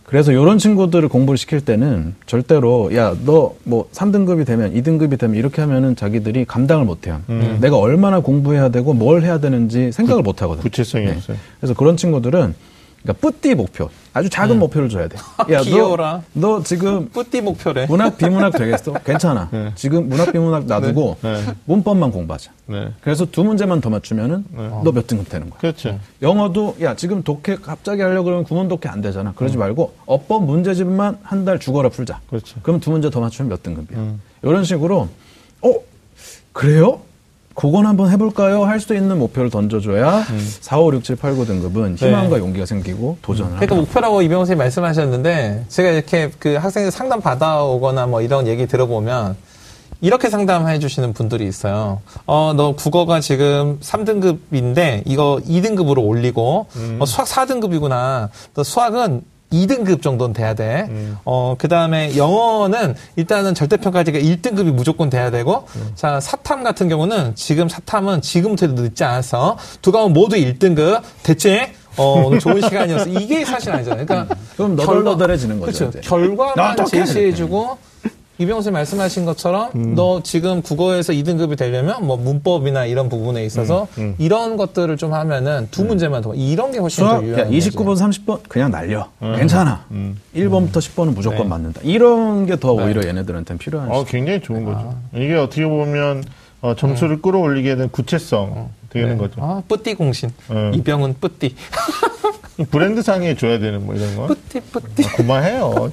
그래서 이런 친구들을 공부를 시킬 때는 절대로 야, 너 뭐 3등급이 되면 2등급이 되면 이렇게 하면은 자기들이 감당을 못 해요. 내가 얼마나 공부해야 되고 뭘 해야 되는지 생각을 못 하거든요. 구체성이 네. 없어요. 그래서 그런 친구들은 그러니까 뿌띠 목표, 아주 작은 목표를 줘야 돼. 야, 귀여워라. 너 지금 뿌띠 목표래. 문학 비문학 되겠어? 괜찮아. 네. 지금 문학 비문학 놔두고 네. 네. 문법만 공부하자. 네. 그래서 두 문제만 더 맞추면은 네. 너 몇 등급 되는 거야. 그렇죠. 영어도 야 지금 독해 갑자기 하려고 그러면 구문 독해 안 되잖아. 그러지 말고 어법 문제집만 한 달 죽어라 풀자. 그렇죠. 그럼 두 문제 더 맞추면 몇 등급이야. 이런 식으로 그래요? 그건 한번 해볼까요? 할 수 있는 목표를 던져줘야 4, 5, 6, 7, 8, 9 등급은 희망과 네. 용기가 생기고 도전을 합니다. 그러니까 목표라고 이병훈 선생님 말씀하셨는데 제가 이렇게 그 학생들 상담 받아오거나 뭐 이런 얘기 들어보면 이렇게 상담해 주시는 분들이 있어요. 너 국어가 지금 3등급인데 이거 2등급으로 올리고 수학 4등급이구나. 너 수학은 2등급 정도는 돼야 돼. 그 다음에 영어는 일단은 절대평가지가 1등급이 무조건 돼야 되고, 자, 사탐 같은 경우는 사탐은 지금부터 늦지 않았어. 두 과목 모두 1등급. 대체, 오늘 좋은 시간이었어. 이게 사실 아니잖아요. 그러니까. 그럼 너덜너덜해지는 거죠. 그렇죠. 결과만 제시해주고, 이병훈 선생님 말씀하신 것처럼 너 지금 국어에서 2등급이 되려면 뭐 문법이나 이런 부분에 있어서 이런 것들을 좀 하면은 두 문제만 더 이런 게 훨씬 더 유리한 29번, 30번 그냥 날려. 괜찮아. 1번부터 10번은 무조건 네. 맞는다. 이런 게 더 네. 오히려 얘네들한테는 필요한 시점. 굉장히 좋은 거죠. 이게 어떻게 보면 점수를 끌어올리게 되는 구체성 되는 네. 거죠. 뿌띠 공신. 이병훈 뿌띠. 브랜드 상에 줘야 되는 뭐 이런 거. 뿌띠. 그만해요.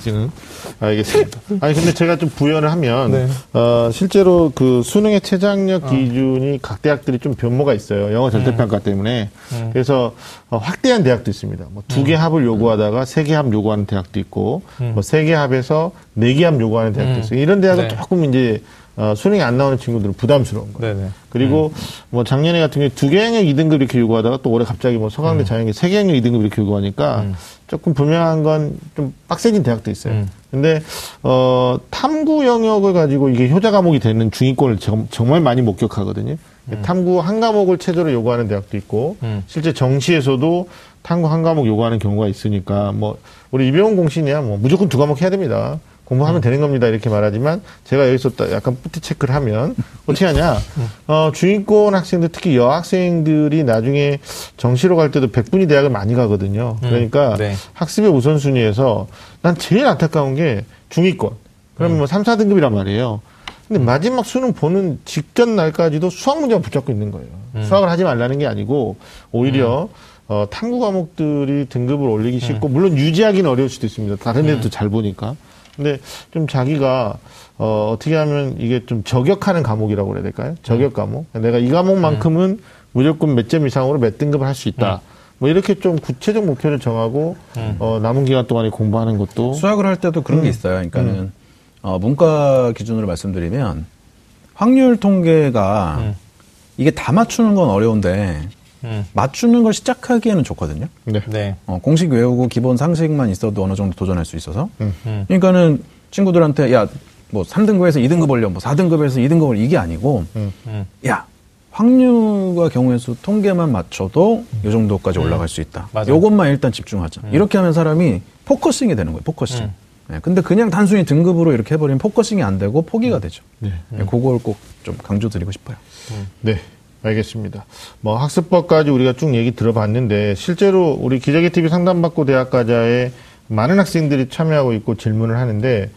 지금. 알겠습니다. 아니 근데 제가 좀 부연을 하면 네. 실제로 그 수능의 최저학력 기준이 각 대학들이 좀 변모가 있어요. 영어 절대평가 때문에. 그래서 확대한 대학도 있습니다. 뭐 2개 합을 요구하다가 3개 합 요구하는 대학도 있고 뭐 3개 합에서 4개 합 요구하는 대학도 있어요. 이런 대학은 네. 조금 이제 수능이 안 나오는 친구들은 부담스러운 거예요. 네네. 그리고 뭐 작년에 같은 경우에 2개 학력 2등급 이렇게 요구하다가 또 올해 갑자기 뭐 서강대 자연계 3개 학력 2등급 이렇게 요구하니까 조금 분명한 건 좀 빡세진 대학도 있어요. 근데 탐구 영역을 가지고 이게 효자 과목이 되는 중위권을 정말 많이 목격하거든요. 탐구 한 과목을 최저로 요구하는 대학도 있고 실제 정시에서도 탐구 한 과목 요구하는 경우가 있으니까 뭐 우리 이병훈 공신이야 뭐 무조건 2 과목 해야 됩니다. 공부하면 되는 겁니다. 이렇게 말하지만 제가 여기서 약간 뿌띠 체크를 하면 어떻게 하냐. 중위권 학생들 특히 여학생들이 나중에 정시로 갈 때도 100분위 대학을 많이 가거든요. 그러니까 네. 학습의 우선순위에서 난 제일 안타까운 게 중위권. 그러면 뭐 3, 4등급이란 말이에요. 근데 마지막 수능 보는 직전 날까지도 수학 문제만 붙잡고 있는 거예요. 수학을 하지 말라는 게 아니고 오히려 탐구 과목들이 등급을 올리기 쉽고 물론 유지하기는 어려울 수도 있습니다. 다른 애들도 잘 보니까. 근데 좀 자기가 어떻게 하면 이게 좀 저격하는 과목이라고 그래야 될까요? 저격 과목. 내가 이 과목만큼은 무조건 몇 점 이상으로 몇 등급을 할 수 있다. 뭐 이렇게 좀 구체적 목표를 정하고 남은 기간 동안에 공부하는 것도 수학을 할 때도 그런 게 있어요. 그러니까는 문과 기준으로 말씀드리면 확률 통계가 이게 다 맞추는 건 어려운데 맞추는 걸 시작하기에는 좋거든요. 네. 공식 외우고 기본 상식만 있어도 어느 정도 도전할 수 있어서. 그러니까는 친구들한테 야, 뭐 3등급에서 2등급 올려, 뭐 4등급에서 2등급 올려 이게 아니고, 야, 확률과 경우의 수 통계만 맞춰도 이 정도까지 올라갈 수 있다. 요것만 일단 집중하자. 이렇게 하면 사람이 포커싱이 되는 거예요. 포커싱. 네, 근데 그냥 단순히 등급으로 이렇게 해버리면 포커싱이 안 되고 포기가 되죠. 그걸 꼭 좀 강조드리고 싶어요. 네. 알겠습니다. 뭐 학습법까지 우리가 쭉 얘기 들어봤는데 실제로 우리 기자계 TV 상담받고 대학가자에 많은 학생들이 참여하고 있고 질문을 하는데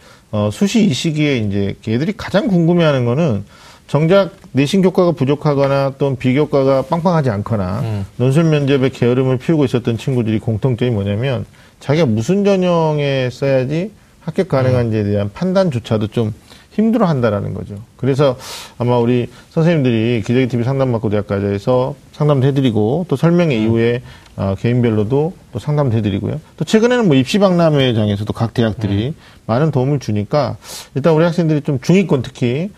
수시 이 시기에 이제 걔들이 가장 궁금해하는 거는 정작 내신 교과가 부족하거나 또는 비교과가 빵빵하지 않거나 논술 면접에 게으름을 피우고 있었던 친구들이 공통점이 뭐냐면 자기가 무슨 전형에 써야지 합격 가능한지에 대한 판단조차도 좀 힘들어한다라는 거죠. 그래서 아마 우리 선생님들이 기자기 TV 상담받고 대학가자에서 상담도 해드리고 또 설명회 이후에 개인별로도 또 상담도 해드리고요. 또 최근에는 뭐 입시박람회장에서도 각 대학들이 많은 도움을 주니까 일단 우리 학생들이 좀 중위권 특히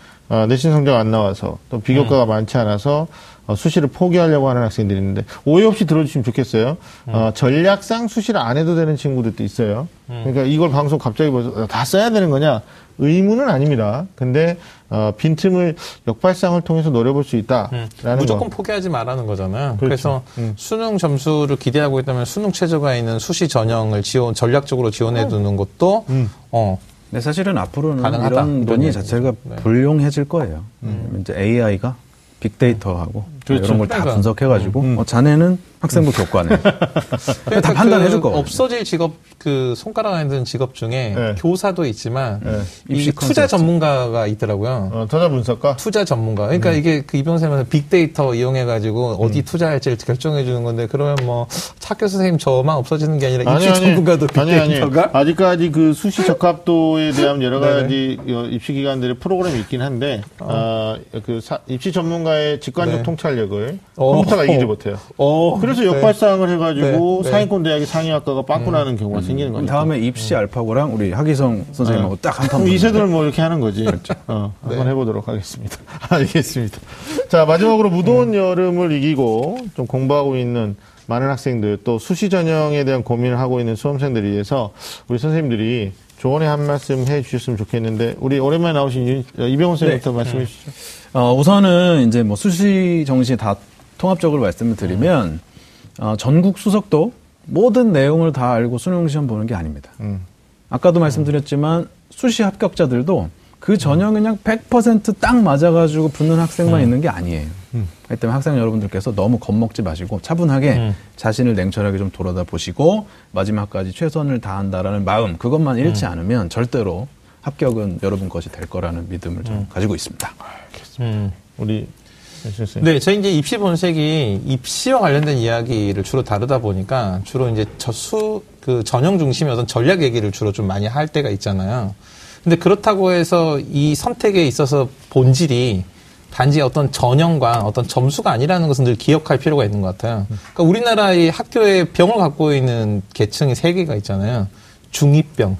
내신 성적 안 나와서 또 비교과가 많지 않아서 수시를 포기하려고 하는 학생들이 있는데 오해 없이 들어주시면 좋겠어요. 전략상 수시를 안 해도 되는 친구들도 있어요. 그러니까 이걸 방송 갑자기 다 써야 되는 거냐? 의무는 아닙니다. 근데 빈틈을 역발상을 통해서 노려볼 수 있다. 무조건 거. 포기하지 말라는 거잖아요. 그렇죠. 그래서 수능 점수를 기대하고 있다면 수능 최저가 있는 수시 전형을 전략적으로 지원해두는 것도 네, 사실은 앞으로는 가능하다. 이런 논의 자체가 불용해질 거예요. 이제 AI가 빅데이터하고 그렇죠. 이런 걸 다 분석해가지고 자네는 학생부 교과네. 그러니까 다 판단해줄 거예요. 없어질 직업, 손가락 안에 드는 직업 중에 네. 교사도 있지만 네. 이 투자 전문가가 있더라고요. 투자 분석가? 투자 전문가. 그러니까 이게 이병훈 선생님은 빅데이터 이용해가지고 어디 투자할지를 결정해주는 건데 그러면 뭐 학교 선생님 저만 없어지는 게 아니라 입시 전문가도 빅데이터가? 아직까지 수시 적합도에 대한 여러 가지 입시 기관들의 프로그램이 있긴 한데 입시 전문가의 직관적 네. 통찰력을 컴퓨터가 이기지 못해요. 그래서 역발상을 해가지고 상위권 대학의 상위학과가 빵꾸나는 경우가 생기는 거죠. 다음에 입시 알파고랑 우리 하기성 선생님하고 딱 한 판. 이세돌 뭐 이렇게 하는 거지. 그렇죠. 한번 해보도록 하겠습니다. 알겠습니다. 자, 마지막으로 무더운 여름을 이기고 좀 공부하고 있는 많은 학생들 또 수시 전형에 대한 고민을 하고 있는 수험생들을 위해서 우리 선생님들이 조언의 한 말씀 해주셨으면 좋겠는데 우리 오랜만에 나오신 이병훈 선생님부터 말씀해 주시죠. 우선은 이제 뭐 수시 정시 다 통합적으로 말씀을 드리면 전국 수석도 모든 내용을 다 알고 수능 시험 보는 게 아닙니다. 아까도 말씀드렸지만 수시 합격자들도 그 전형은 그냥 100% 딱 맞아가지고 붙는 학생만 있는 게 아니에요. 그렇기 때문에 학생 여러분들께서 너무 겁먹지 마시고 차분하게 자신을 냉철하게 좀 돌아다보시고 마지막까지 최선을 다한다라는 마음 그것만 잃지 않으면 절대로 합격은 여러분 것이 될 거라는 믿음을 좀 가지고 있습니다. 알겠습니다. 우리 네, 저희 이제 입시 본색이 입시와 관련된 이야기를 주로 다루다 보니까 주로 이제 전형 중심의 어떤 전략 얘기를 주로 좀 많이 할 때가 있잖아요. 근데 그렇다고 해서 이 선택에 있어서 본질이 단지 어떤 전형과 어떤 점수가 아니라는 것은 늘 기억할 필요가 있는 것 같아요. 그러니까 우리나라의 학교에 병을 갖고 있는 계층이 3개가 있잖아요. 중2병,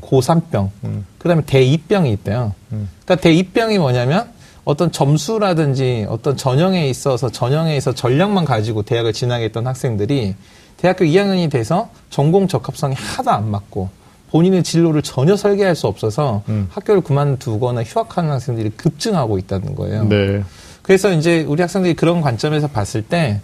고3병, 그 다음에 대2병이 있대요. 그러니까 대2병이 뭐냐면 어떤 점수라든지 어떤 전형에 있어서 전략만 가지고 대학을 진학했던 학생들이 대학교 2학년이 돼서 전공 적합성이 하나도 안 맞고 본인의 진로를 전혀 설계할 수 없어서 학교를 그만두거나 휴학하는 학생들이 급증하고 있다는 거예요. 네. 그래서 이제 우리 학생들이 그런 관점에서 봤을 때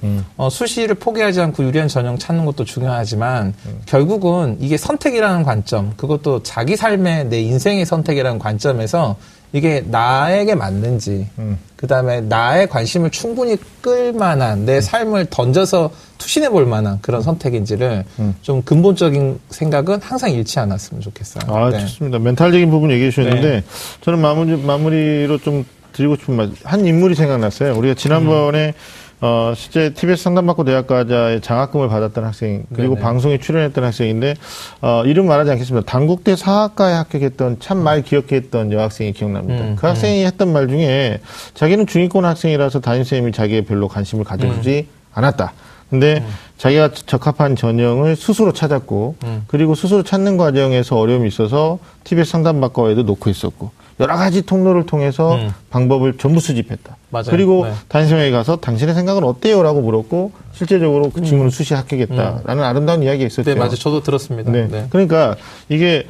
수시를 포기하지 않고 유리한 전형 찾는 것도 중요하지만 결국은 이게 선택이라는 관점, 그것도 자기 삶의 내 인생의 선택이라는 관점에서 이게 나에게 맞는지 그다음에 나의 관심을 충분히 끌만한 내 삶을 던져서 투신해 볼 만한 그런 선택인지를 좀 근본적인 생각은 항상 잃지 않았으면 좋겠어요. 아, 네. 좋습니다. 멘탈적인 부분 얘기해 주셨는데 네. 저는 마무리로 좀 드리고 싶은 말, 한 인물이 생각났어요. 우리가 지난번에 실제 TBS 상담받고 대학가자의 장학금을 받았던 학생, 그리고 네네. 방송에 출연했던 학생인데, 이름 말하지 않겠습니다. 단국대 사학과에 합격했던, 참 말 기억해 했던 여학생이 기억납니다. 그 학생이 했던 말 중에, 자기는 중위권 학생이라서 담임쌤이 자기의 별로 관심을 가져주지 않았다. 근데 자기가 적합한 전형을 스스로 찾았고, 그리고 스스로 찾는 과정에서 어려움이 있어서 TBS 상담받고에도 놓고 있었고, 여러 가지 통로를 통해서 방법을 전부 수집했다. 맞아요. 그리고 담임쌤에게 가서 당신의 생각은 어때요? 라고 물었고 실제적으로 그 친구는 수시 합격했다라는 아름다운 이야기가 있었대요. 네, 맞아요. 저도 들었습니다. 네. 네. 그러니까 이게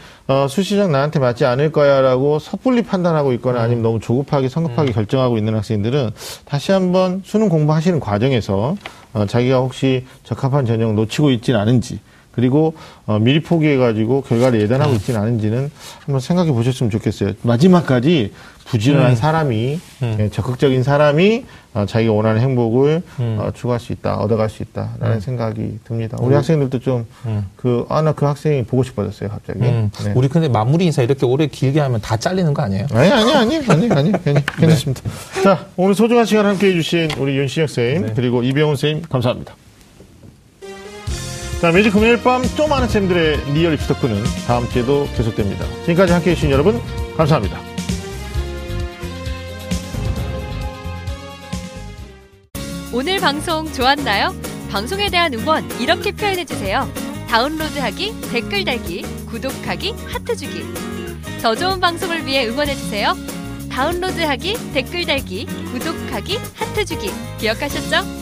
수시장 나한테 맞지 않을 거야 라고 섣불리 판단하고 있거나 아니면 너무 조급하게 성급하게 결정하고 있는 학생들은 다시 한번 수능 공부하시는 과정에서 자기가 혹시 적합한 전형을 놓치고 있지는 않은지 그리고 미리 포기해가지고 결과를 예단하고 있지는 않은지는 한번 생각해 보셨으면 좋겠어요. 마지막까지 부지런한 사람이 적극적인 사람이 자기가 원하는 행복을 추구할 수 있다, 얻어갈 수 있다라는 생각이 듭니다. 우리 학생들도 좀 나 그 학생이 보고 싶어졌어요, 갑자기. 네. 우리 근데 마무리 인사 이렇게 오래 길게 하면 다 잘리는 거 아니에요? 아니, 괜찮습니다. 자, 오늘 소중한 시간 함께해 주신 우리 윤신혁 쌤 그리고 이병훈 쌤 감사합니다. 자, 매주 금요일 밤 좀 많은 쌤들의 리얼 입시 토크는 다음 주에도 계속됩니다. 지금까지 함께해 주신 여러분 감사합니다. 오늘 방송 좋았나요? 방송에 대한 응원 이렇게 표현해 주세요. 다운로드하기, 댓글 달기, 구독하기, 하트 주기. 저 좋은 방송을 위해 응원해 주세요. 다운로드하기, 댓글 달기, 구독하기, 하트 주기 기억하셨죠?